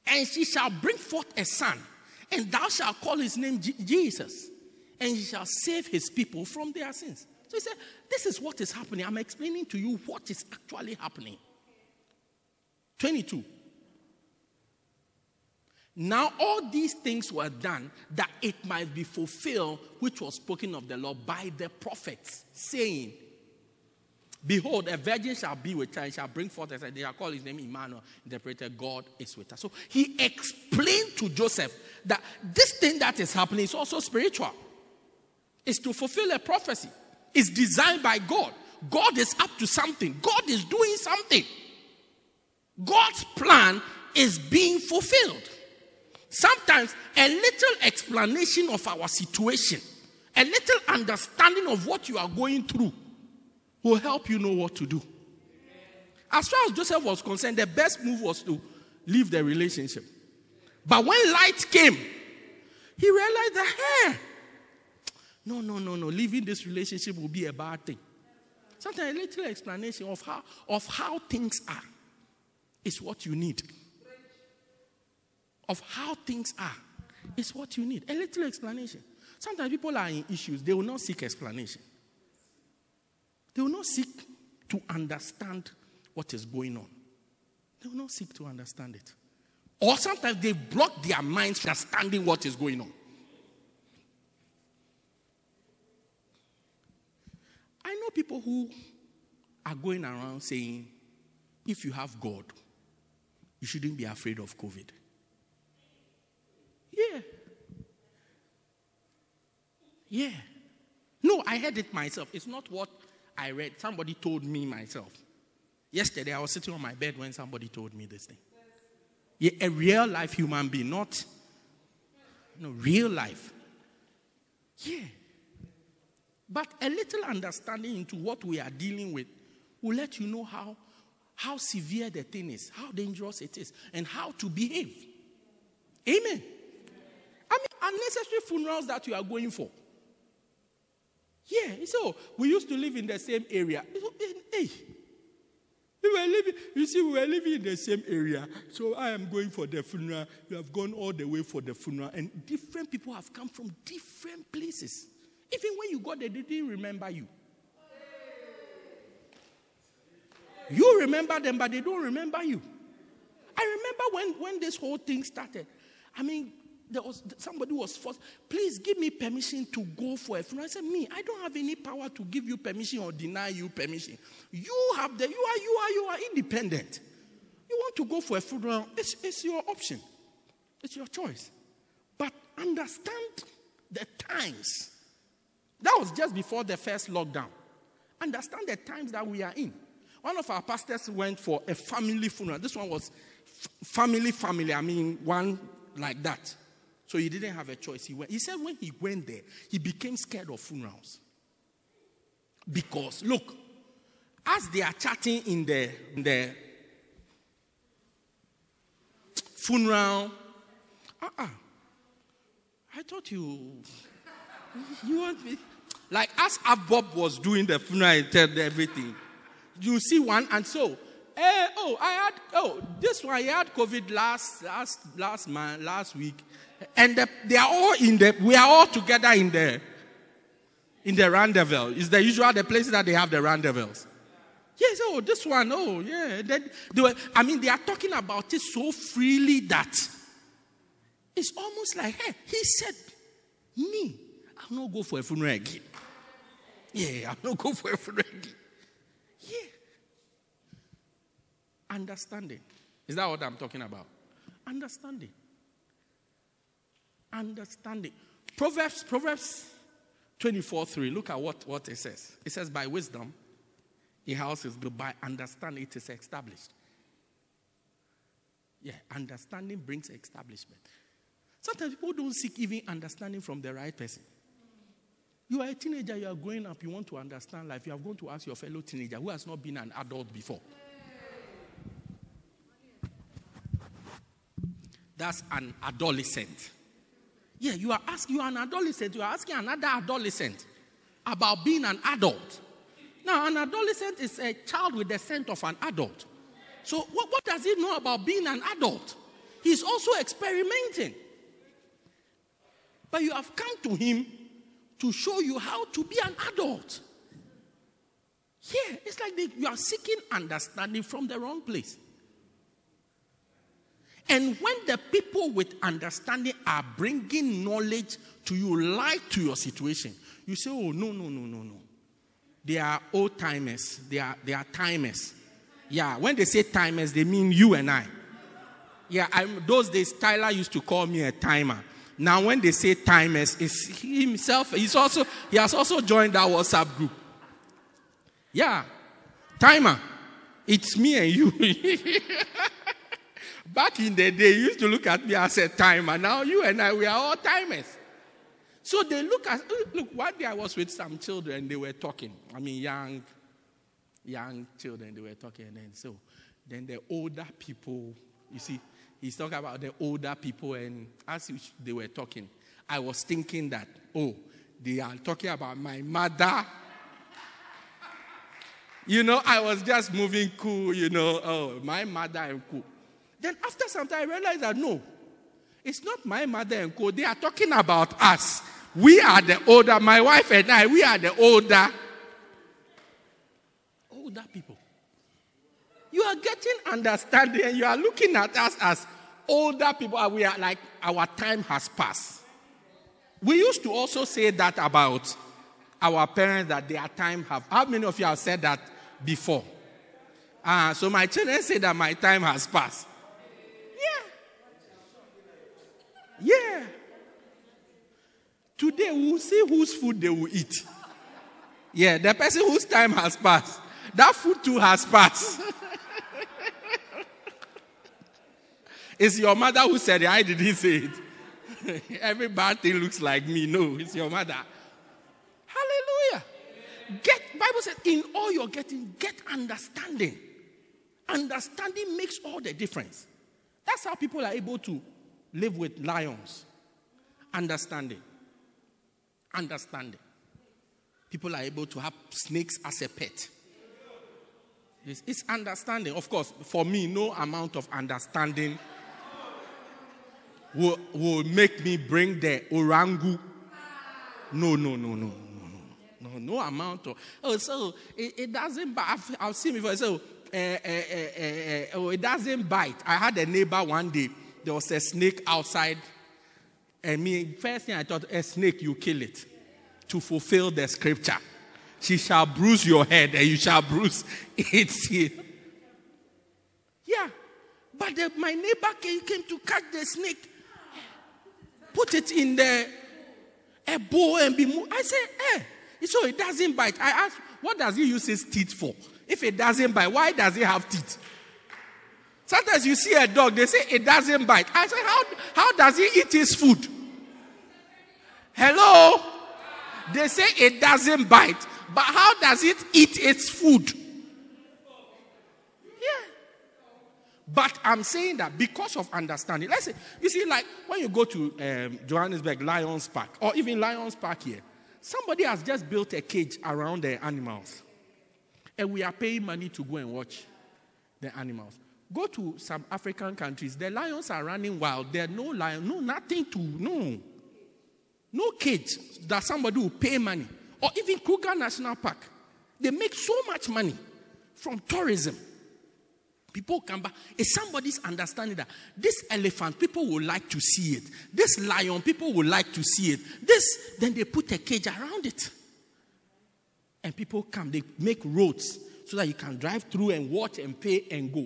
And she shall bring forth a son, and thou shalt call his name Jesus, and he shall save his people from their sins. So he said, this is what is happening. I'm explaining to you what is actually happening. 22. Now all these things were done that it might be fulfilled, which was spoken of the Lord by the prophets, saying, behold, a virgin shall be with child, shall bring forth, and they shall call his name Emmanuel, interpreted, God is with us. So he explained to Joseph that this thing that is happening is also spiritual. It's to fulfill a prophecy. It's designed by God. God is up to something. God is doing something. God's plan is being fulfilled. Sometimes a little explanation of our situation, a little understanding of what you are going through will help you know what to do. As far as Joseph was concerned, the best move was to leave the relationship. But when light came, he realized that, hey, no, leaving this relationship will be a bad thing. Sometimes a little explanation of how things are is what you need. Of how things are is what you need. A little explanation. Sometimes people are in issues. They will not seek explanation. They will not seek to understand what is going on. They will not seek to understand it. Or sometimes they block their minds from understanding what is going on. I know people who are going around saying, if you have God, you shouldn't be afraid of COVID. Yeah. No, I heard it myself. It's not what I read. Somebody told me myself. Yesterday, I was sitting on my bed when somebody told me this thing. Yeah, a real life human being, real life. Yeah. But a little understanding into what we are dealing with will let you know how severe the thing is, how dangerous it is, and how to behave. Amen. I mean, unnecessary funerals that you are going for. Yeah, so we used to live in the same area. Hey, we were living in the same area. So I am going for the funeral. You have gone all the way for the funeral. And different people have come from different places. Even when you got there, they didn't remember you. You remember them, but they don't remember you. I remember when this whole thing started. I mean, somebody was forced, please give me permission to go for a funeral. I said, me, I don't have any power to give you permission or deny you permission. You are independent. You want to go for a funeral, it's your option. It's your choice. But understand the times. That was just before the first lockdown. Understand the times that we are in. One of our pastors went for a family funeral. This one was family. I mean, one like that. So he didn't have a choice. He went. He said when he went there, he became scared of funerals. Because, look, as they are chatting in the funeral, I thought you want me. Like, as Abob was doing the funeral and everything, you see one, and so, this one, he had COVID last week, and they are all we are all together in the rendezvous. It's the usual, the places that they have the rendezvous. Yes, this one, yeah. They are talking about it so freely that it's almost like, hey, he said, me, I'll not go for a funeral again. Yeah, I'll not go for a funeral again. Yeah. Understanding. Is that what I'm talking about? Understanding. Proverbs 24:3. Look at what it says. It says, by wisdom, a house is built, by understanding it is established. Yeah, understanding brings establishment. Sometimes people don't seek even understanding from the right person. You are a teenager, you are growing up, you want to understand life. You are going to ask your fellow teenager who has not been an adult before. That's an adolescent. Yeah, you are asking another adolescent about being an adult. Now, an adolescent is a child with the scent of an adult. So what does he know about being an adult? He's also experimenting. But you have come to him to show you how to be an adult. Yeah, it's like you are seeking understanding from the wrong place. And when the people with understanding are bringing knowledge to you, light to your situation, you say, oh, no. They are old timers. They are timers. Yeah, when they say timers, they mean you and I. Yeah, those days, Tyler used to call me a timer. Now, when they say timers, it's himself. He has also joined our WhatsApp group. Yeah, timer. It's me and you. Back in the day, you used to look at me as a timer. Now, you and I, we are all timers. So they look, one day I was with some children, they were talking. I mean, young children, they were talking. And then the older people, you see, he's talking about the older people. And as they were talking, I was thinking that, oh, they are talking about my mother. You know, I was just moving cool, you know, oh, my mother and cool. Then after some time, I realized that, no, it's not my mother and co. They are talking about us. We are the older, my wife and I, we are the older people. You are getting understanding and you are looking at us as older people. We are like, our time has passed. We used to also say that about our parents, that their time have. How many of you have said that before? So my children say that my time has passed. Yeah. Today we'll see whose food they will eat. Yeah, the person whose time has passed, that food too has passed. It's your mother who said it. I didn't say it. Every bad thing looks like me. No, it's your mother. Hallelujah. Bible says, in all you're getting, get understanding. Understanding makes all the difference. That's how people are able to live with lions. Understanding. People are able to have snakes as a pet. It's understanding. Of course, for me, no amount of understanding will make me bring the orangu. No. No amount of. Oh, so it doesn't bite. I've seen before. So it doesn't bite. I had a neighbor one day. There was a snake outside. And me, first thing I thought, a snake, you kill it. To fulfill the scripture. She shall bruise your head and you shall bruise its heel. Yeah. But my neighbor came to catch the snake. Put it in a bowl and be moved. I said, so it doesn't bite. I asked, what does he use his teeth for? If it doesn't bite, why does it have teeth? Sometimes you see a dog, they say it doesn't bite. I say, how does he eat his food? Hello? They say it doesn't bite, but how does it eat its food? Yeah. But I'm saying that because of understanding. Let's say, you see, like when you go to Johannesburg, Lions Park, or even Lions Park here, somebody has just built a cage around the animals. And we are paying money to go and watch the animals. Go to some African countries. The lions are running wild. There are no lions. No cage that somebody will pay money. Or even Kruger National Park. They make so much money from tourism. People come back. It's somebody's understanding that this elephant, people will like to see it. This lion, people will like to see it. Then they put a cage around it. And people come. They make roads so that you can drive through and watch and pay and go.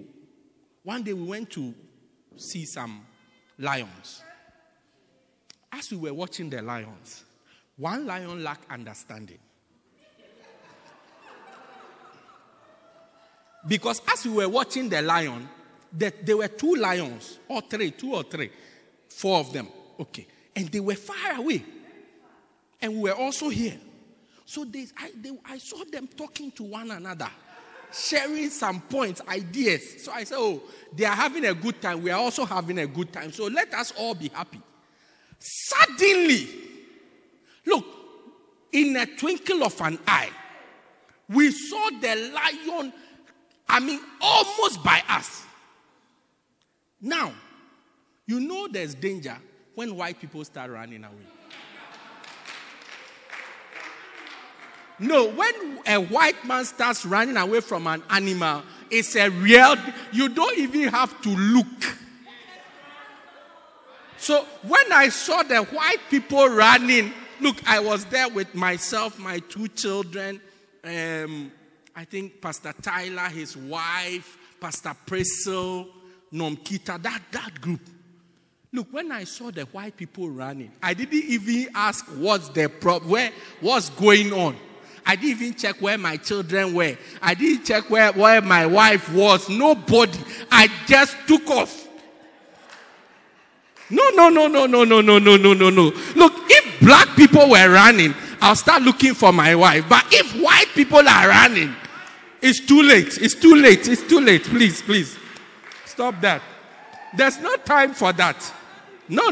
One day we went to see some lions. As we were watching the lions, one lion lacked understanding. Because as we were watching the lion, there were two lions, or three, four of them. Okay. And they were far away. And we were also here. So I saw them talking to one another. Sharing some points, ideas. So I said, oh, they are having a good time. We are also having a good time. So let us all be happy. Suddenly, look, in a twinkle of an eye, we saw the lion, almost by us. Now, you know there's danger when white people start running away. No, when a white man starts running away from an animal, it's a real, you don't even have to look. So when I saw the white people running, look, I was there with myself, my two children, I think Pastor Tyler, his wife, Pastor Priscilla, Nomkita, that group. Look, when I saw the white people running, I didn't even ask what's the problem, what's going on. I didn't even check where my children were. I didn't check where my wife was. Nobody. I just took off. No. Look, if black people were running, I'll start looking for my wife. But if white people are running, it's too late. Please. Stop that. There's no time for that. No.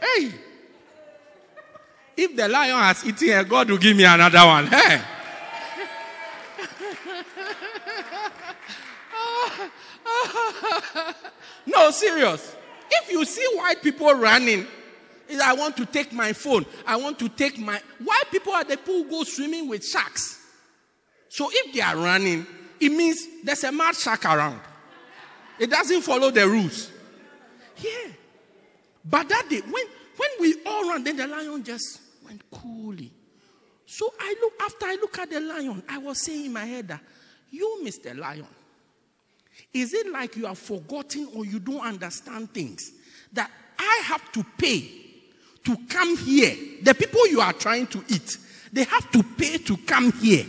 Hey. If the lion has eaten her, God will give me another one. Hey. No, serious. If you see white people running, I want to take my phone. I want to take my... White people at the pool go swimming with sharks. So if they are running, it means there's a mad shark around. It doesn't follow the rules. Yeah. But that day, when we all ran, then the lion just went coolly. So after I look at the lion, I was saying in my head that, you, Mr. Lion, is it like you have forgotten or you don't understand things? That I have to pay to come here. The people you are trying to eat, they have to pay to come here.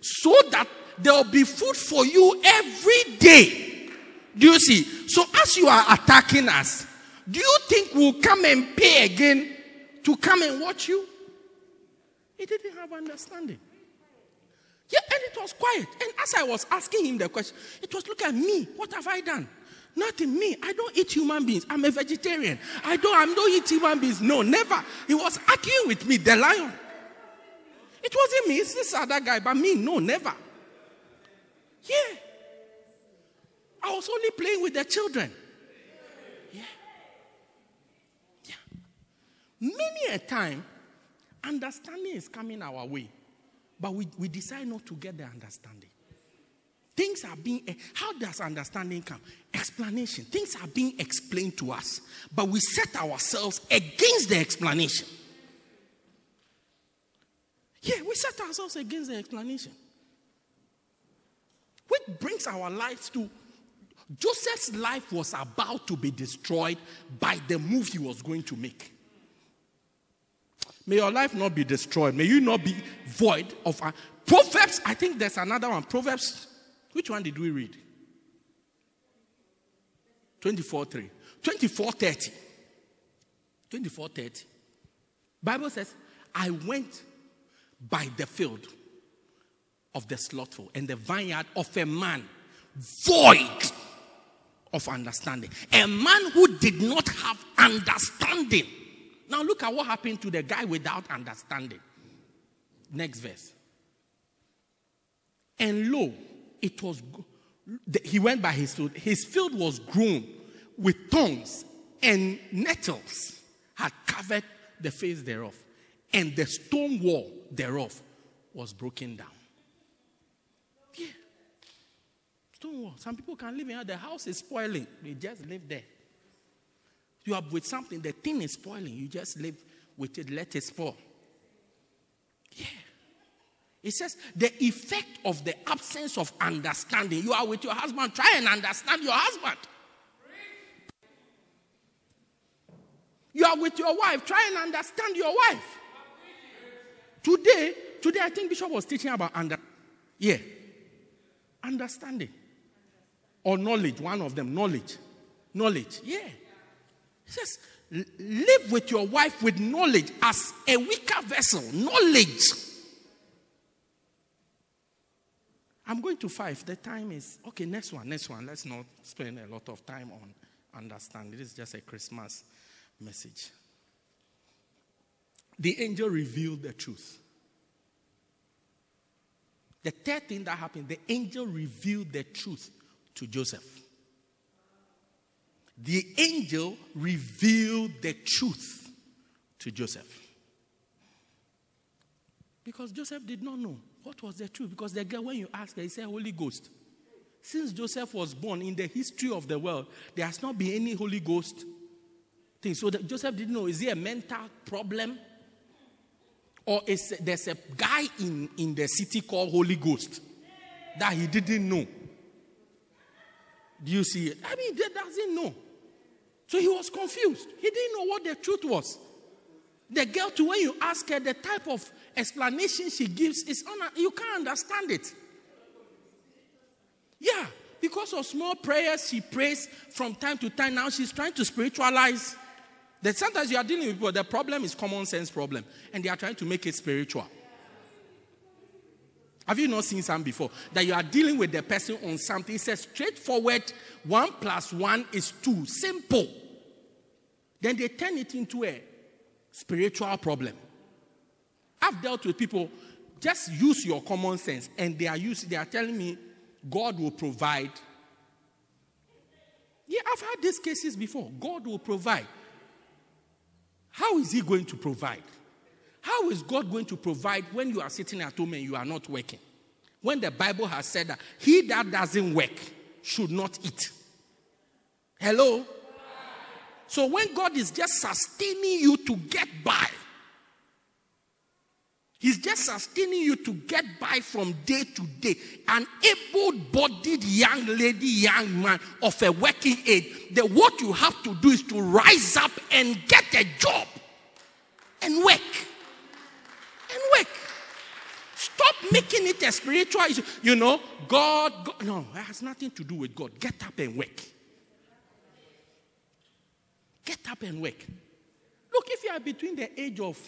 So that there will be food for you every day. Do you see? So as you are attacking us, do you think we'll come and pay again to come and watch you? He didn't have understanding. Yeah, and it was quiet. And as I was asking him the question, it was, look at me. What have I done? Nothing. Me. I don't eat human beings. I'm a vegetarian. I don't eat human beings. No, never. He was arguing with me, the lion. It wasn't me. It's this other guy. But me, no, never. Yeah. I was only playing with the children. Many a time, understanding is coming our way, but we decide not to get the understanding. Things are being, how does understanding come? Explanation. Things are being explained to us, but we set ourselves against the explanation. Yeah, we set ourselves against the explanation. Which brings our lives to, Joseph's life was about to be destroyed by the move he was going to make. May your life not be destroyed. May you not be void of... Proverbs, I think there's another one. Proverbs, which one did we read? 24:3. 24:30. 24:30. Bible says, I went by the field of the slothful and the vineyard of a man void of understanding. A man who did not have understanding. Now look at what happened to the guy without understanding. Next verse. And lo, it was, he went by his field. His field was grown with thorns, and nettles had covered the face thereof, and the stone wall thereof was broken down. Yeah. Stone wall. Some people can live in here. The house is spoiling. They just live there. You are with something, the thing is spoiling. You just live with it, let it spoil. Yeah. It says, the effect of the absence of understanding. You are with your husband, try and understand your husband. You are with your wife, try and understand your wife. Today I think Bishop was teaching about understanding. Or knowledge, one of them, knowledge, yeah. It says, live with your wife with knowledge as a weaker vessel. Knowledge. I'm going to 5. The time is... Okay, next one. Let's not spend a lot of time on understanding. This is just a Christmas message. The angel revealed the truth. The third thing that happened, the angel revealed the truth to Joseph. The angel revealed the truth to Joseph. Because Joseph did not know what was the truth. Because the girl, when you ask her, he said, Holy Ghost. Since Joseph was born in the history of the world, there has not been any Holy Ghost things. So that Joseph didn't know, is he a mental problem? Or there's a guy in the city called Holy Ghost that he didn't know. Do you see it? I mean, he doesn't know. So he was confused. He didn't know what the truth was. The girl, too, when you ask her, the type of explanation she gives, you can't understand it. Yeah, because of small prayers she prays from time to time. Now she's trying to spiritualize. That sometimes you are dealing with people, the problem is common sense problem, and they are trying to make it spiritual. Have you not seen some before? That you are dealing with the person on something. It's a straightforward 1 + 1 is 2. Simple. Then they turn it into a spiritual problem. I've dealt with people, just use your common sense, and they are telling me God will provide. Yeah, I've had these cases before. God will provide. How is he going to provide? How is God going to provide when you are sitting at home and you are not working? When the Bible has said that he that doesn't work should not eat. Hello? So when God is just sustaining you to get by, he's just sustaining you to get by from day to day. An able-bodied young lady, young man of a working age, what you have to do is to rise up and get a job and work. Stop making it a spiritual issue. You know, God, no, it has nothing to do with God. Get up and work. Get up and work. Look, if you are between the age of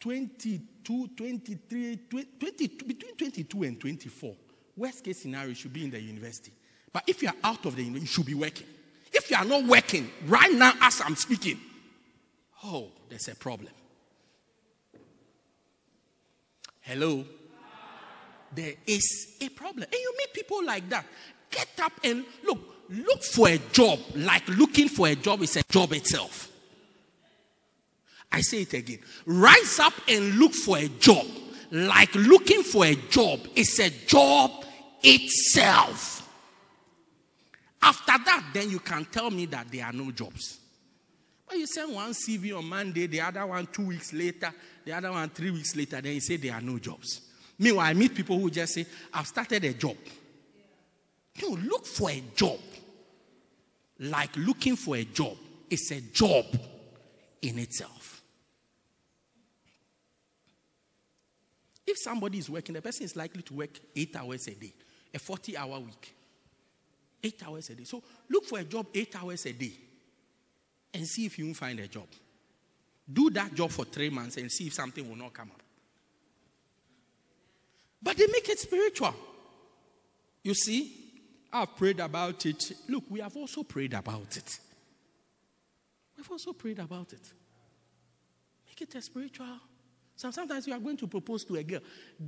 22, 23, 20, between 22 and 24, worst case scenario, you should be in the university. But if you are out of the university, you should be working. If you are not working right now as I'm speaking, oh, there's a problem. Hello? There is a problem. And you meet people like that. Get up and look for a job. Like looking for a job is a job itself. I say it again. Rise up and look for a job. Like looking for a job is a job itself. After that, then you can tell me that there are no jobs. But you send one CV on Monday, the other one 2 weeks later, the other one 3 weeks later, then you say there are no jobs. Meanwhile, I meet people who just say, I've started a job. No, look for a job. Like looking for a job is a job in itself. If somebody is working, the person is likely to work 8 hours a day, a 40-hour week. 8 hours a day. So look for a job 8 hours a day. And see if you can find a job. Do that job for 3 months and see if something will not come up. But they make it spiritual. You see, I've prayed about it. Look, we have also prayed about it. We've also prayed about it. Make it a spiritual. Sometimes you are going to propose to a girl.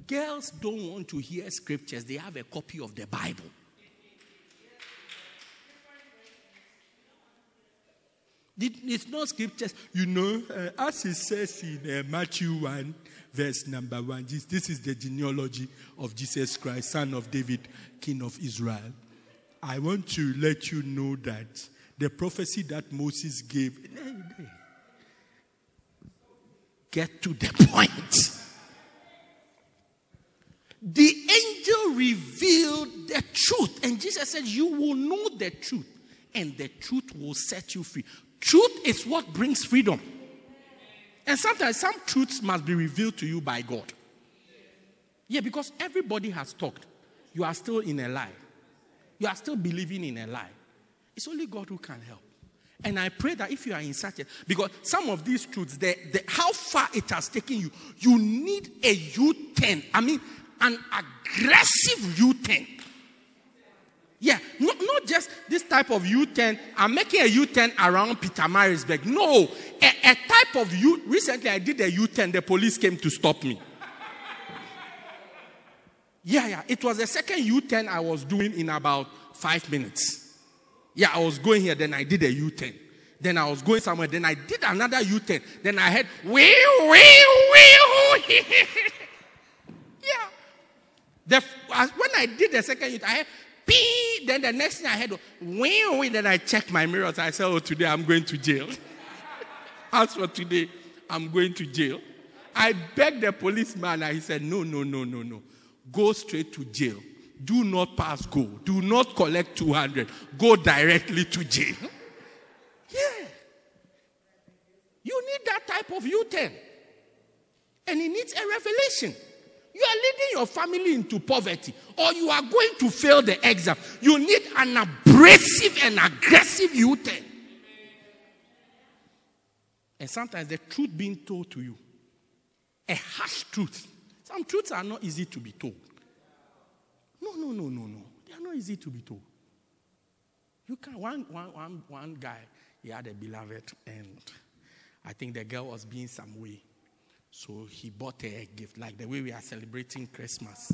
Girls don't want to hear scriptures. They have a copy of the Bible. It's not scriptures. You know, as it says in Matthew 1, verse number 1, this is the genealogy of Jesus Christ, son of David, king of Israel. I want to let you know that the prophecy that Moses gave. Get to the point. The angel revealed the truth. And Jesus said, you will know the truth, and the truth will set you free. Truth is what brings freedom. And sometimes some truths must be revealed to you by God. Yeah, because everybody has talked. You are still in a lie. You are still believing in a lie. It's only God who can help. And I pray that if you are in such a... Because some of these truths, how far it has taken you, you need a U-turn. I mean, an aggressive U-turn. Yeah, not just this type of U-turn. I'm making a U-turn around Pietermaritzburg. No, a type of U. Recently, I did a U-turn. The police came to stop me. Yeah. It was the second U-turn I was doing in about 5 minutes. Yeah, I was going here. Then I did a U-turn. Then I was going somewhere. Then I did another U-turn. Then I heard, wee. Yeah. When I did the second U-turn, I heard, beep. Then the next thing I heard, then I checked my mirrors. I said, oh, today I'm going to jail. As for today, I'm going to jail. I begged the policeman and he said, no. Go straight to jail. Do not pass go. Do not collect 200. Go directly to jail. Yeah. You need that type of U-turn. And it needs a revelation. You are leading your family into poverty, or you are going to fail the exam. You need an abrasive and aggressive U-turn. And sometimes the truth being told to you, a harsh truth. Some truths are not easy to be told. No. They are not easy to be told. You can one guy, he had a beloved, and I think the girl was being some way. So he bought her a gift, like the way we are celebrating Christmas.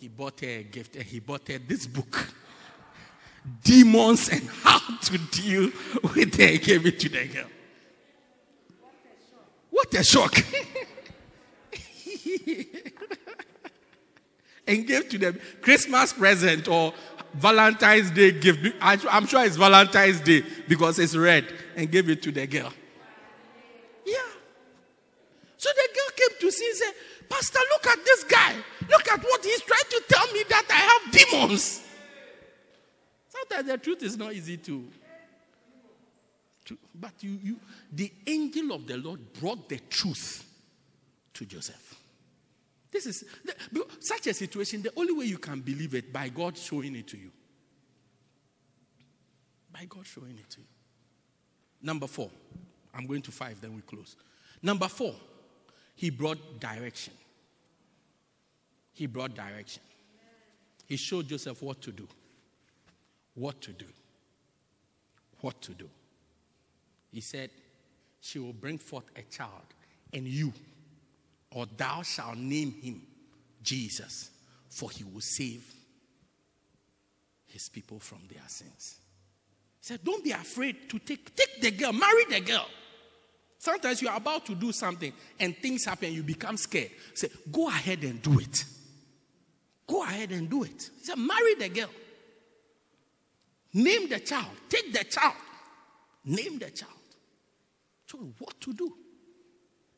He bought her a gift, and he bought her this book, Demons and How to Deal with Them. He gave it to the girl. What a shock. And gave to them Christmas present or Valentine's Day gift. I'm sure it's Valentine's Day because it's red. And gave it to the girl. Yeah. So the girl came to see and said, Pastor, look at this guy. Look at what he's trying to tell me, that I have demons. Sometimes the truth is not easy to... But the angel of the Lord brought the truth to Joseph. This is such a situation. The only way you can believe it, by God showing it to you. By God showing it to you. Number 4. I'm going to 5, then we close. Number 4, he brought direction. He brought direction. He showed Joseph what to do. He said, she will bring forth a child, and you, or thou shalt name him Jesus, for he will save his people from their sins. He said, don't be afraid to take the girl, marry the girl. Sometimes you are about to do something, and things happen, you become scared. He said, go ahead and do it. He said, marry the girl. Name the child. Take the child. Name the child. So what to do?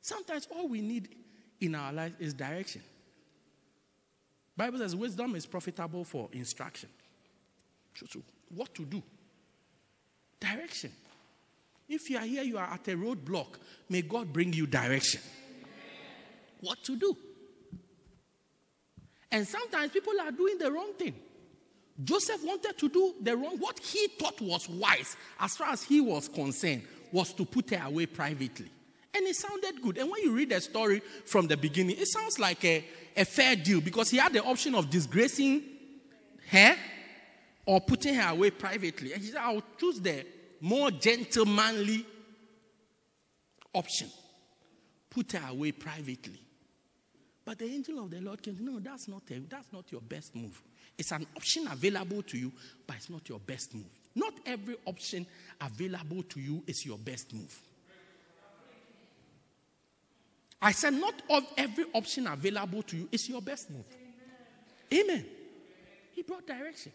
Sometimes all we need in our life is direction. Bible says wisdom is profitable for instruction. So what to do? Direction. If you are here, you are at a roadblock. May God bring you direction. What to do? And sometimes people are doing the wrong thing. Joseph wanted to do the wrong. What he thought was wise, as far as he was concerned, was to put her away privately. And it sounded good. And when you read the story from the beginning, it sounds like a fair deal, because he had the option of disgracing her or putting her away privately. And he said, I'll choose the more gentlemanly option. Put her away privately. But the angel of the Lord came, no, that's not your best move. It's an option available to you, but it's not your best move. Not every option available to you is your best move. I said not every option available to you is your best move. Amen. He brought direction.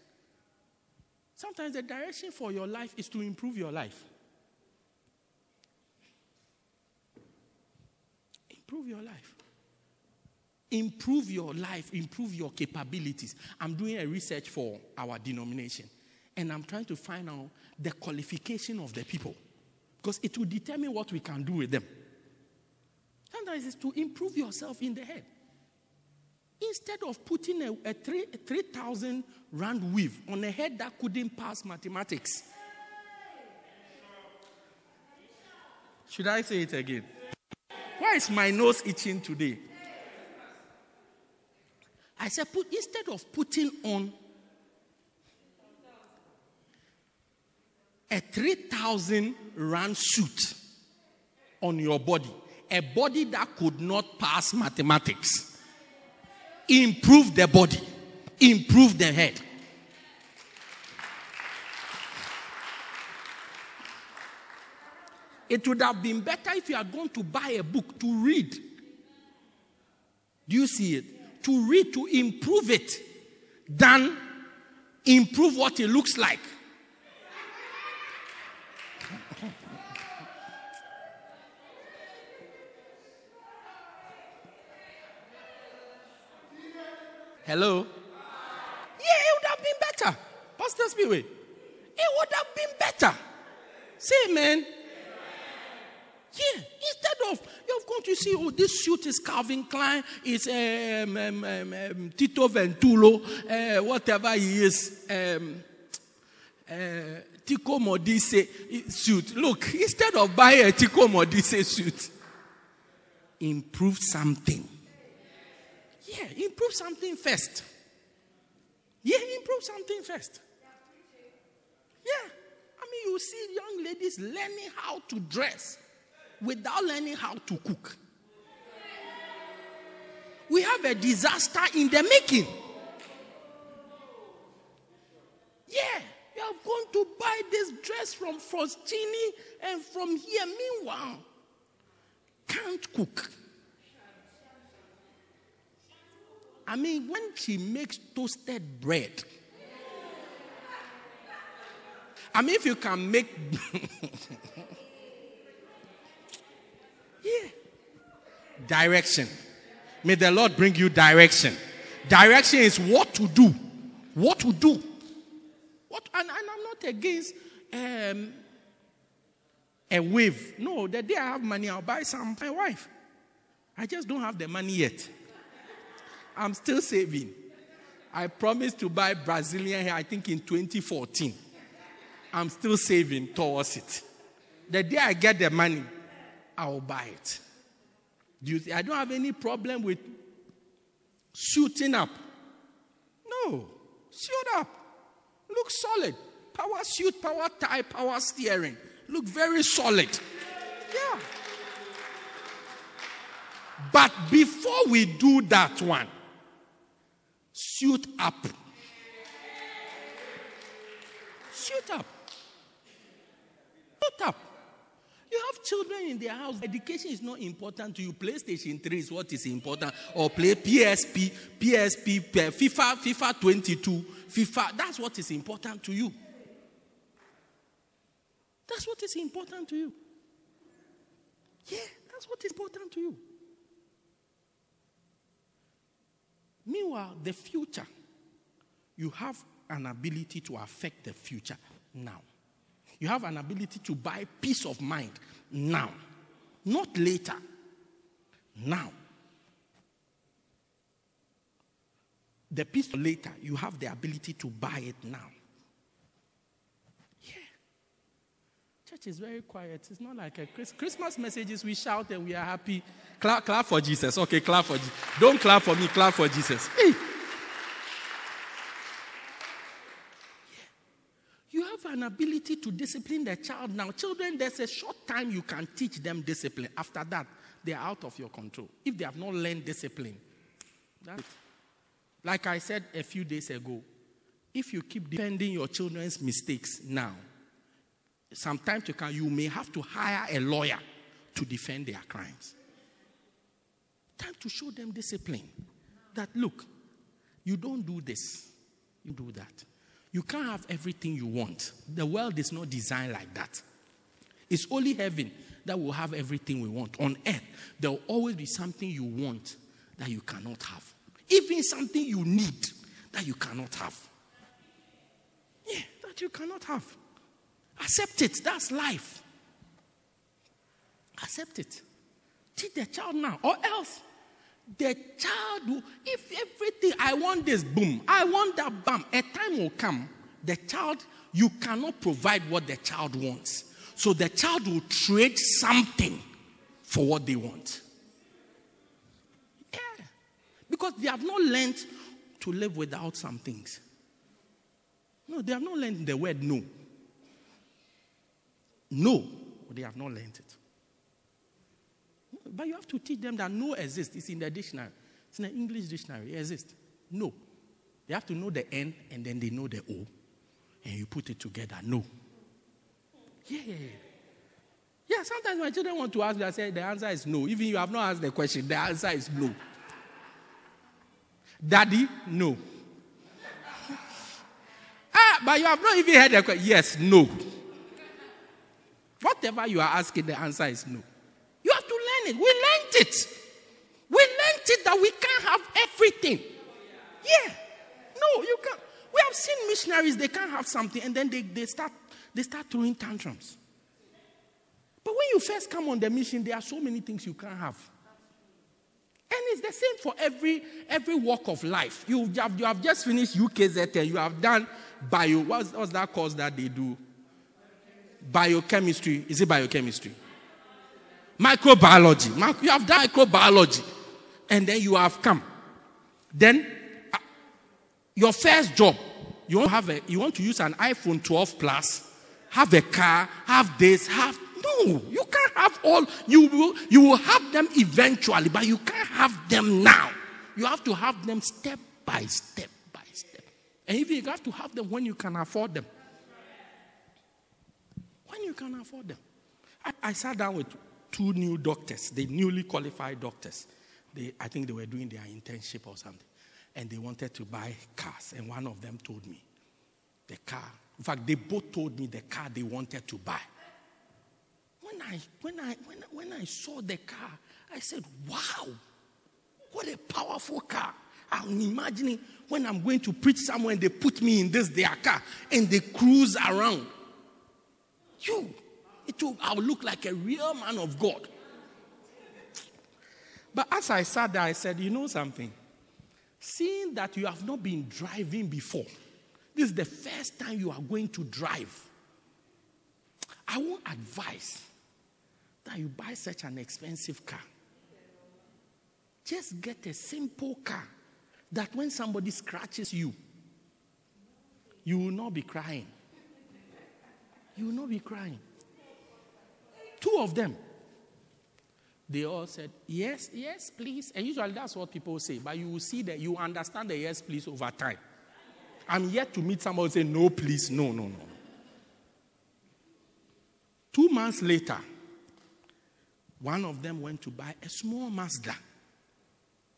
Sometimes the direction for your life is to improve your life. Improve your life, improve your capabilities. I'm doing a research for our denomination, and I'm trying to find out the qualification of the people, because it will determine what we can do with them. Sometimes it's to improve yourself in the head. Instead of putting a 3,000 rand weave on a head that couldn't pass mathematics. Should I say it again? Why is my nose itching today? I said, instead of putting on a 3,000 rand suit on your body, a body that could not pass mathematics, improve the body, improve the head. It would have been better if you had gone to buy a book to read. Do you see it? To read, to improve it, than improve what it looks like. Hello? Yeah, it would have been better. Pastor Speedway, it would have been better. Say amen. Yeah, instead of, you've gone to see, oh, this suit is Calvin Klein, it's Tito Ventulo, whatever he is, Tico Modise suit. Look, instead of buying a Tico Modise suit, improve something. Yeah, improve something first. Yeah, improve something first. Yeah, I mean, you see young ladies learning how to dress without learning how to cook. We have a disaster in the making. Yeah, you have gone to buy this dress from Frostini and from here. Meanwhile, can't cook. I mean, when she makes toasted bread, I mean, if you can make... Yeah. Direction. May the Lord bring you direction. Direction is what to do. What to do. What? And I'm not against a wave. No, the day I have money, I'll buy some for my wife. I just don't have the money yet. I'm still saving. I promised to buy Brazilian hair, I think in 2014. I'm still saving towards it. The day I get the money, I will buy it. I don't have any problem with suiting up. No. Suit up. Look solid. Power suit, power tie, power steering. Look very solid. Yeah. But before we do that one, suit up. Suit up. Suit up. You have children in their house. Education is not important to you. PlayStation 3 is what is important. Or play PSP, FIFA 22, FIFA. That's what is important to you. That's what is important to you. Yeah, that's what is important to you. Meanwhile, the future, you have an ability to affect the future now. You have an ability to buy peace of mind now. Not later. Now. The peace later, you have the ability to buy it now. Yeah. Church is very quiet. It's not like a Christmas messages. We shout and we are happy. Clap for Jesus. Okay, clap for Jesus. Don't clap for me. Clap for Jesus. Hey. An ability to discipline the child now. Children, there's a short time you can teach them discipline. After that, they are out of your control. If they have not learned discipline, that's it. Like I said a few days ago, if you keep defending your children's mistakes now, sometimes you may have to hire a lawyer to defend their crimes. Time to show them discipline. That look, you don't do this, you do that. You can't have everything you want. The world is not designed like that. It's only heaven that will have everything we want. On earth, there will always be something you want that you cannot have. Even something you need that you cannot have. Yeah, that you cannot have. Accept it. That's life. Accept it. Teach the child now, or else the child will, if everything, I want this, boom. I want that, bam. A time will come. The child, you cannot provide what the child wants. So the child will trade something for what they want. Yeah. Because they have not learned to live without some things. No, they have not learned the word no. No, they have not learned it. But you have to teach them that no exists. It's in the dictionary. It's in the English dictionary. It exists. No. They have to know the N and then they know the O. And you put it together. No. Yeah. Yeah, sometimes my children want to ask me, I say, the answer is no. Even you have not asked the question, the answer is no. Daddy, no. But you have not even heard the question. Yes, no. Whatever you are asking, the answer is no. You have to learn it. We learned it. We learned it that we can't have everything. Yeah. No, you can't. We have seen missionaries, they can't have something, and then they start throwing tantrums. But when you first come on the mission, there are so many things you can't have. And it's the same for every walk of life. You have just finished UKZ and you have done bio, what's that course that they do? Biochemistry. Is it biochemistry? Microbiology. You have done microbiology. And then you have come. Then your first job, you want to use an iPhone 12 Plus, have a car, have this, have... No, you can't have all. You will have them eventually, but you can't have them now. You have to have them step by step by step. And even you have to have them when you can afford them. When you can afford them. I sat down with two new doctors, the newly qualified doctors. I think they were doing their internship or something. And they wanted to buy cars. And one of them told me the car. In fact, they both told me the car they wanted to buy. When I saw the car, I said, wow, what a powerful car. I'm imagining when I'm going to preach somewhere and they put me in their car and they cruise around. I'll look like a real man of God. But as I sat there, I said, you know something? Seeing that you have not been driving before, this is the first time you are going to drive, I won't advise that you buy such an expensive car. Just get a simple car that when somebody scratches you, you will not be crying. You will not be crying. Two of them. They all said, yes, yes, please. And usually that's what people say. But you will see that you understand the yes, please over time. I'm yet to meet someone who say, no, please, no, no, no. 2 months later, one of them went to buy a small Mazda.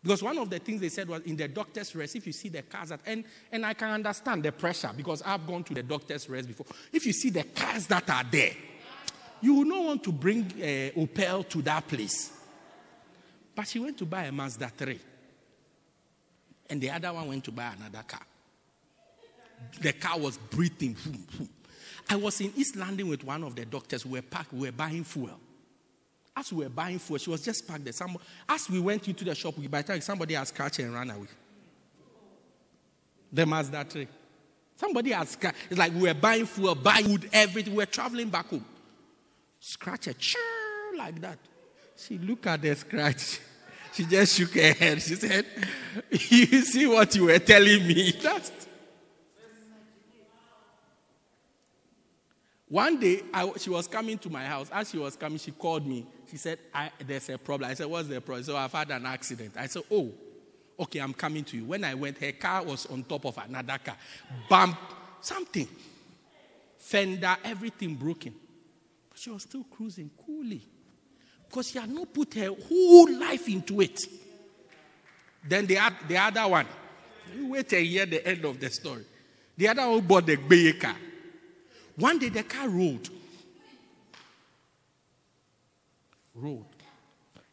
Because one of the things they said was in the doctor's rest, if you see the cars that, and I can understand the pressure because I've gone to the doctor's rest before. If you see the cars that are there, you will not want to bring Opel to that place. But she went to buy a Mazda 3. And the other one went to buy another car. The car was breathing. I was in East London with one of the doctors. We were buying fuel. As we were buying fuel, she was just parked there. As we went into the shop, by the time somebody had scratched and ran away. The Mazda 3. Somebody had scratched. It's like we were buying fuel, buying wood, everything. We were traveling back home. Scratch her, churr, like that. She looked at the scratch. She just shook her head. She said, you see what you were telling me? One day, she was coming to my house. As she was coming, she called me. She said, there's a problem. I said, what's the problem? So I've had an accident. I said, oh, okay, I'm coming to you. When I went, her car was on top of another car. Bump, something. Fender, everything broken. She was still cruising coolly because she had not put her whole life into it. Then the other one, you wait and hear the end of the story. The other one bought the Beye car. One day the car rolled,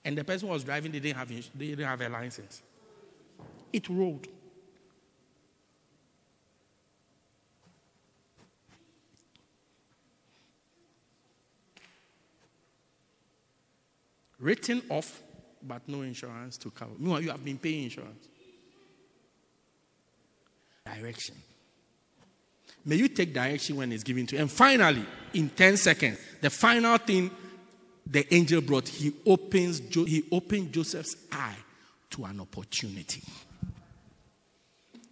and the person who was driving, they didn't have a license. It rolled. Written off, but no insurance to cover. Meanwhile, you have been paying insurance. Direction. May you take direction when it's given to you. And finally, in 10 seconds, the final thing the angel brought, he opened Joseph's eye to an opportunity.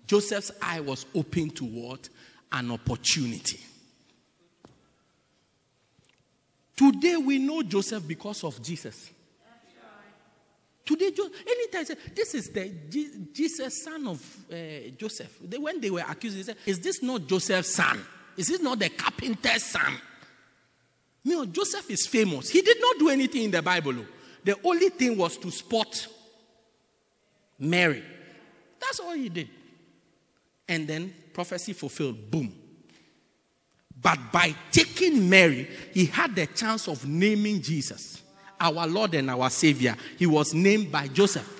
Joseph's eye was open to what? An opportunity. Today we know Joseph because of Jesus. Today, anytime, this is the Jesus, son of Joseph. When they were accused, they said, is this not Joseph's son? Is this not the carpenter's son? No, Joseph is famous. He did not do anything in the Bible. The only thing was to spot Mary. That's all he did. And then prophecy fulfilled. Boom. But by taking Mary, he had the chance of naming Jesus, our Lord and our Savior. He was named by Joseph.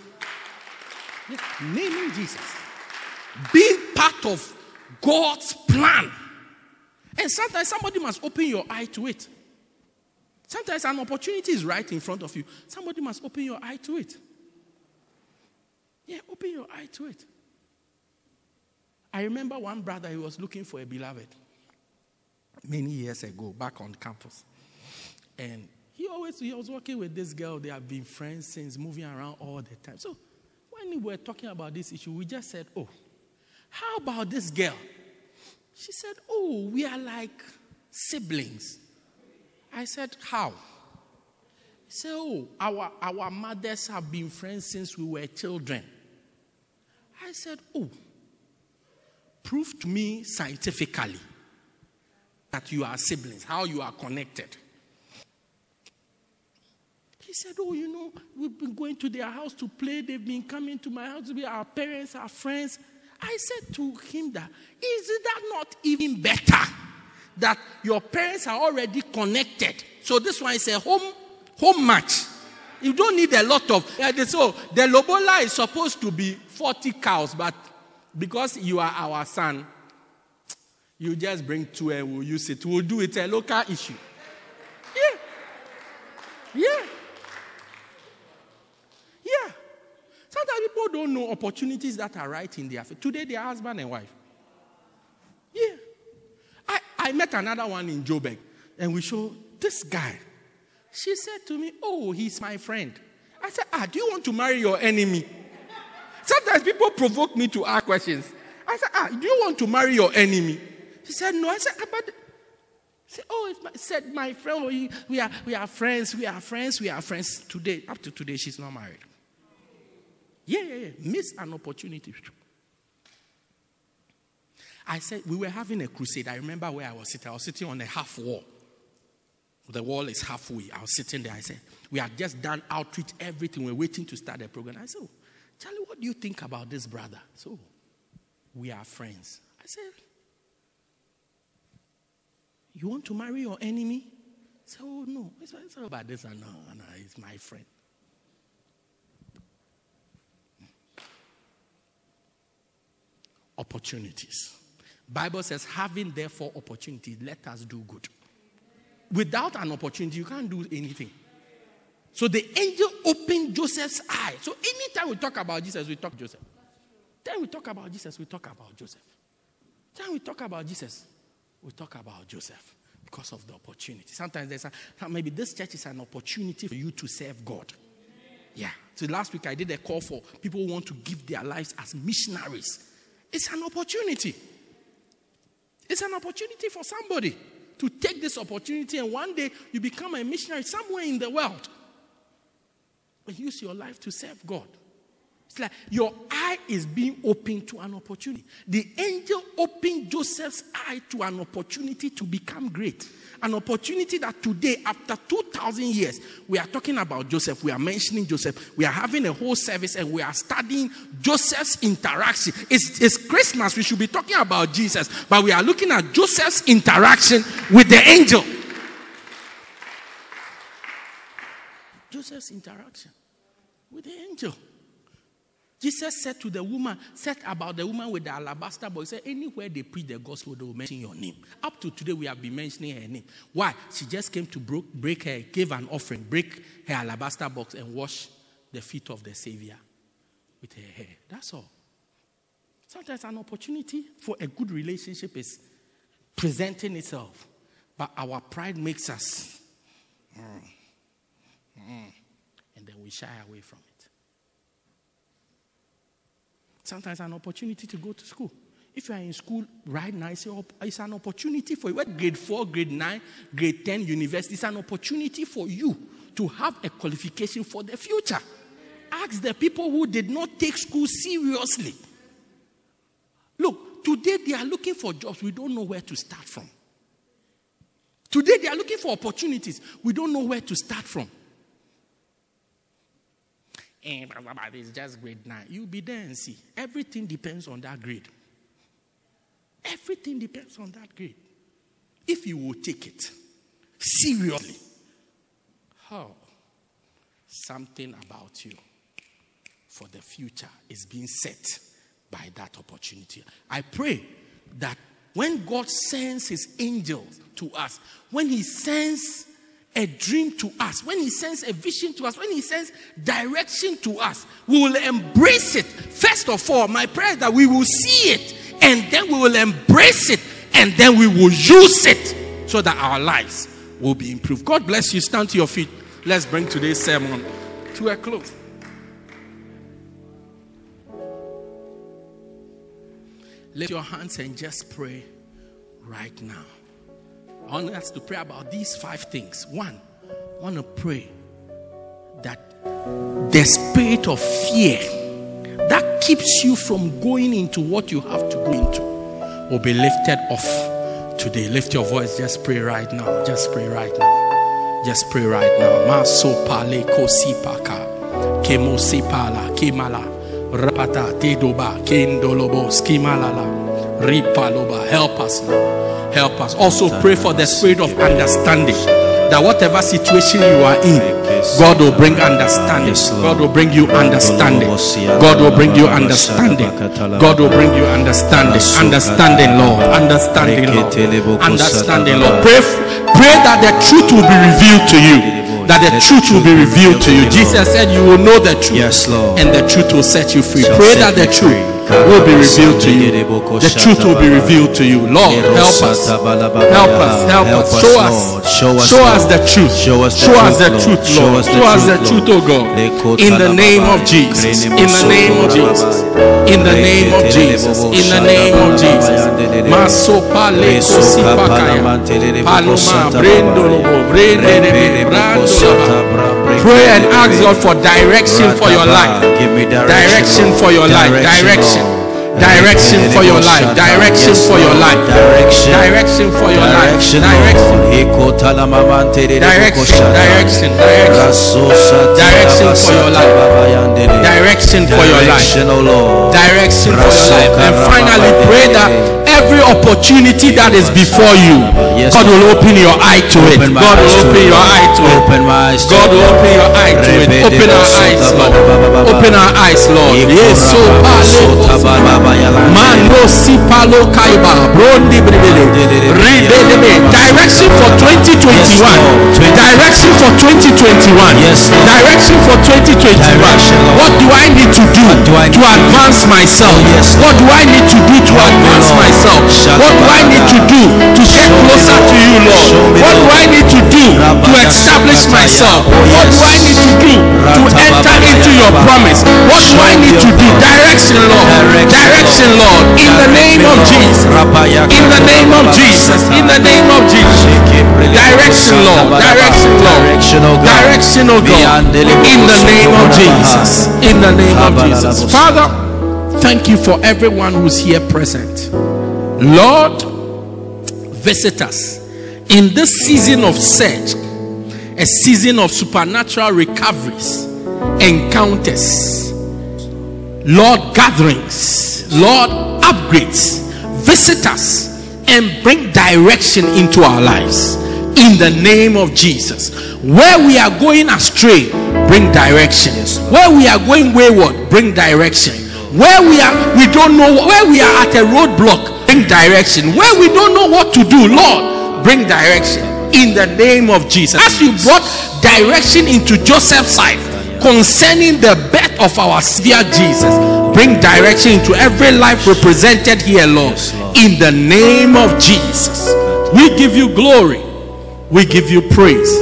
Yes, naming Jesus. Being part of God's plan. And sometimes somebody must open your eye to it. Sometimes an opportunity is right in front of you. Somebody must open your eye to it. Yeah, open your eye to it. I remember one brother, he was looking for a beloved many years ago, back on campus. And he was working with this girl. They have been friends since, moving around all the time. So when we were talking about this issue, we just said, oh, how about this girl? She said, oh, we are like siblings. I said, how? He said, oh, our mothers have been friends since we were children. I said, oh, prove to me scientifically that you are siblings, how you are connected. He said, oh, you know, we've been going to their house to play. They've been coming to my house. Our parents are friends. I said to him that, is that not even better that your parents are already connected? So this one is a home match. You don't need a lot of... So the Lobola is supposed to be 40 cows, but because you are our son, you just bring two and we'll use it. We'll do it a local issue. Yeah. Yeah. Yeah. Sometimes people don't know opportunities that are right in their face. Today they are husband and wife. Yeah. I met another one in Joburg, and we showed this guy. She said to me, oh, he's my friend. I said, ah, do you want to marry your enemy? Sometimes people provoke me to ask questions. I said, ah, do you want to marry your enemy? She said, no. I said, but... She said, oh, my friend, we are friends. Today, up to today, she's not married. Yeah. Miss an opportunity. I said, we were having a crusade. I remember where I was sitting. I was sitting on a half wall. The wall is halfway. I was sitting there. I said, we had just done outreach, everything. We're waiting to start the program. I said, oh, Charlie, what do you think about this brother? So, we are friends. I said, you want to marry your enemy? He said, oh, no. I said, it's all about this. And no, he's my friend. Opportunities. Bible says, having therefore opportunities, let us do good. Without an opportunity, you can't do anything. So the angel opened Joseph's eye. So anytime we talk about Jesus, we talk Joseph. Then we talk about Jesus, we talk about Joseph. Then we talk about Jesus, we talk about Joseph because of the opportunity. Sometimes there's maybe this church is an opportunity for you to serve God. Yeah. So last week I did a call for people who want to give their lives as missionaries. It's an opportunity. It's an opportunity for somebody to take this opportunity, and one day you become a missionary somewhere in the world. But use your life to serve God. It's like your eye is being opened to an opportunity. The angel opened Joseph's eye to an opportunity to become great. An opportunity that today, after 2,000 years, we are talking about Joseph. We are mentioning Joseph. We are having a whole service and we are studying Joseph's interaction. It's Christmas. We should be talking about Jesus. But we are looking at Joseph's interaction with the angel. Joseph's interaction with the angel. Jesus said to the woman, said about the woman with the alabaster boy, he said, anywhere they preach the gospel, they will mention your name. Up to today, we have been mentioning her name. Why? She just came to break her, give an offering, break her alabaster box and wash the feet of the Savior with her hair. That's all. Sometimes an opportunity for a good relationship is presenting itself. But our pride makes us. And then we shy away from it. Sometimes an opportunity to go to school. If you are in school right now, it's an opportunity for you. Grade 4, grade 9, grade 10, university. It's an opportunity for you to have a qualification for the future. Ask the people who did not take school seriously. Look, today they are looking for jobs. We don't know where to start from. Today they are looking for opportunities. We don't know where to start from. It's just grade 9. You'll be there and see. Everything depends on that grade. Everything depends on that grade. if you will take it seriously. How? Something about you for the future is being set by that opportunity. I pray that when God sends his angels to us, when he sends a dream to us, when he sends a vision to us, when he sends direction to us, we will embrace it. First of all, my prayer is that we will see it, and then we will embrace it, and then we will use it so that our lives will be improved. God bless you. Stand to your feet. Let's bring today's sermon to a close. Lift your hands and just pray right now. I want us to pray about these 5 things. 1, I want to pray that the spirit of fear that keeps you from going into what you have to go into will be lifted off today. Lift your voice. Just pray right now. Just pray right now. Just pray right now. Maso pale kosi paka kemosi pala kemala. Rapata tedoba kendolobo skimalala ripaloba. Help us, Lord. Help us. Also pray for the spirit of understanding, that whatever situation you are in, God will bring understanding. God will bring you understanding. God will bring you understanding. God will bring you understanding. Understanding, Lord. Understanding, Lord. Understanding, Lord. Pray that the truth will be revealed to you. That the truth will be revealed to you. Jesus said you will know the truth. Yes, Lord. And the truth will set you free. Pray that the truth will be revealed to you. The truth will be revealed to you. Lord, help us. Help us. Help us. Show us. Show us the truth. Show us the truth, Lord. Show us the truth, O God. In the name of Jesus. In the name of Jesus. In the name of Jesus. In the name of Jesus. Masopa lekosipakaya. Paloma brendolobo brendelebrando. Pray and ask God for direction for your life. Direction for your life. Direction. Direction for your life. Direction for your life. Direction for your life. Direction. Direction. Direction. Direction for your life. Direction for your life. Direction for your life. And finally, pray that every opportunity that is before you, God will open your eye to it. God will open your eye to it. God will open your eye to it. Open our eyes, Lord. Open our eyes, Lord. Yes, so Mano Sipalo Kaiba Brondi Bribele Direction for 2021. Direction for 2021. Direction for 2021. What do I need to do to advance myself? What do I need to do to advance myself? What do I need to do to get closer to you, Lord? What do I need to do to establish myself? What do I need to do to enter into your promise? What do I need to do? Direction, Lord. Direction, Lord, in the name of Jesus. In the name of Jesus. In the name of Jesus. Direction, Lord. Direction, Lord. Direction, O God. In the name of Jesus. In the name of Jesus. Father, thank you for everyone who's here present. Lord, visit us in this season of search, a season of supernatural recoveries, encounters, Lord, gatherings, Lord, upgrades. Visit us and bring direction into our lives in the name of Jesus. Where we are going astray, bring direction. Where we are going wayward, bring direction. Where we don't know, where we are at a roadblock, bring direction. Where we don't know what to do, Lord, bring direction in the name of Jesus. As you brought direction into Joseph's life concerning the birth of our Savior Jesus, bring direction to every life represented here, Lord, in the name of Jesus. We give you glory, we give you praise,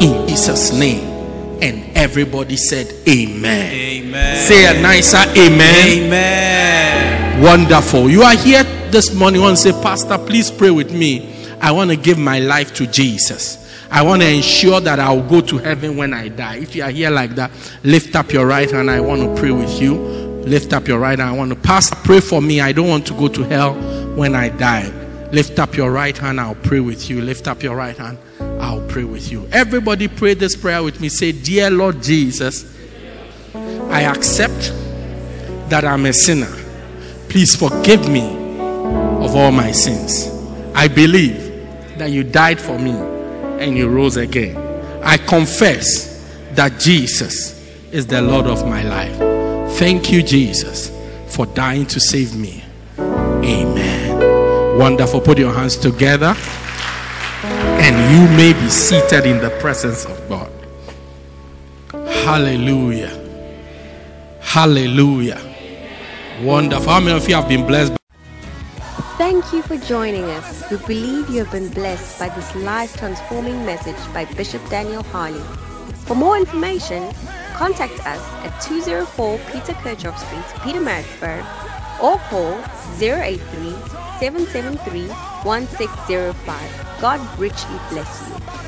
in Jesus' name. And everybody said amen. Amen. Say a nicer amen. Amen. Wonderful. You are here this morning and say, Pastor, please pray with me. I want to give my life to Jesus. I want to ensure that I'll go to heaven when I die. If you are here like that, lift up your right hand. I want to pray with you. Lift up your right hand. I want to pass. Pray for me. I don't want to go to hell when I die. Lift up your right hand. I'll pray with you. Lift up your right hand. I'll pray with you. Everybody pray this prayer with me. Say, Dear Lord Jesus, I accept that I'm a sinner. Please forgive me of all my sins. I believe that you died for me and you rose again. I confess that Jesus is the Lord of my life. Thank you, Jesus, for dying to save me. Amen. Wonderful. Put your hands together and you may be seated in the presence of God. Hallelujah. Hallelujah. Wonderful. How many of you have been blessed? Thank you for joining us. We believe you have been blessed by this life-transforming message by Bishop Daniel Harley. For more information, contact us at 204 Peter Kirchhoff Street, Pidumansford, or call 083-773-1605. God richly bless you.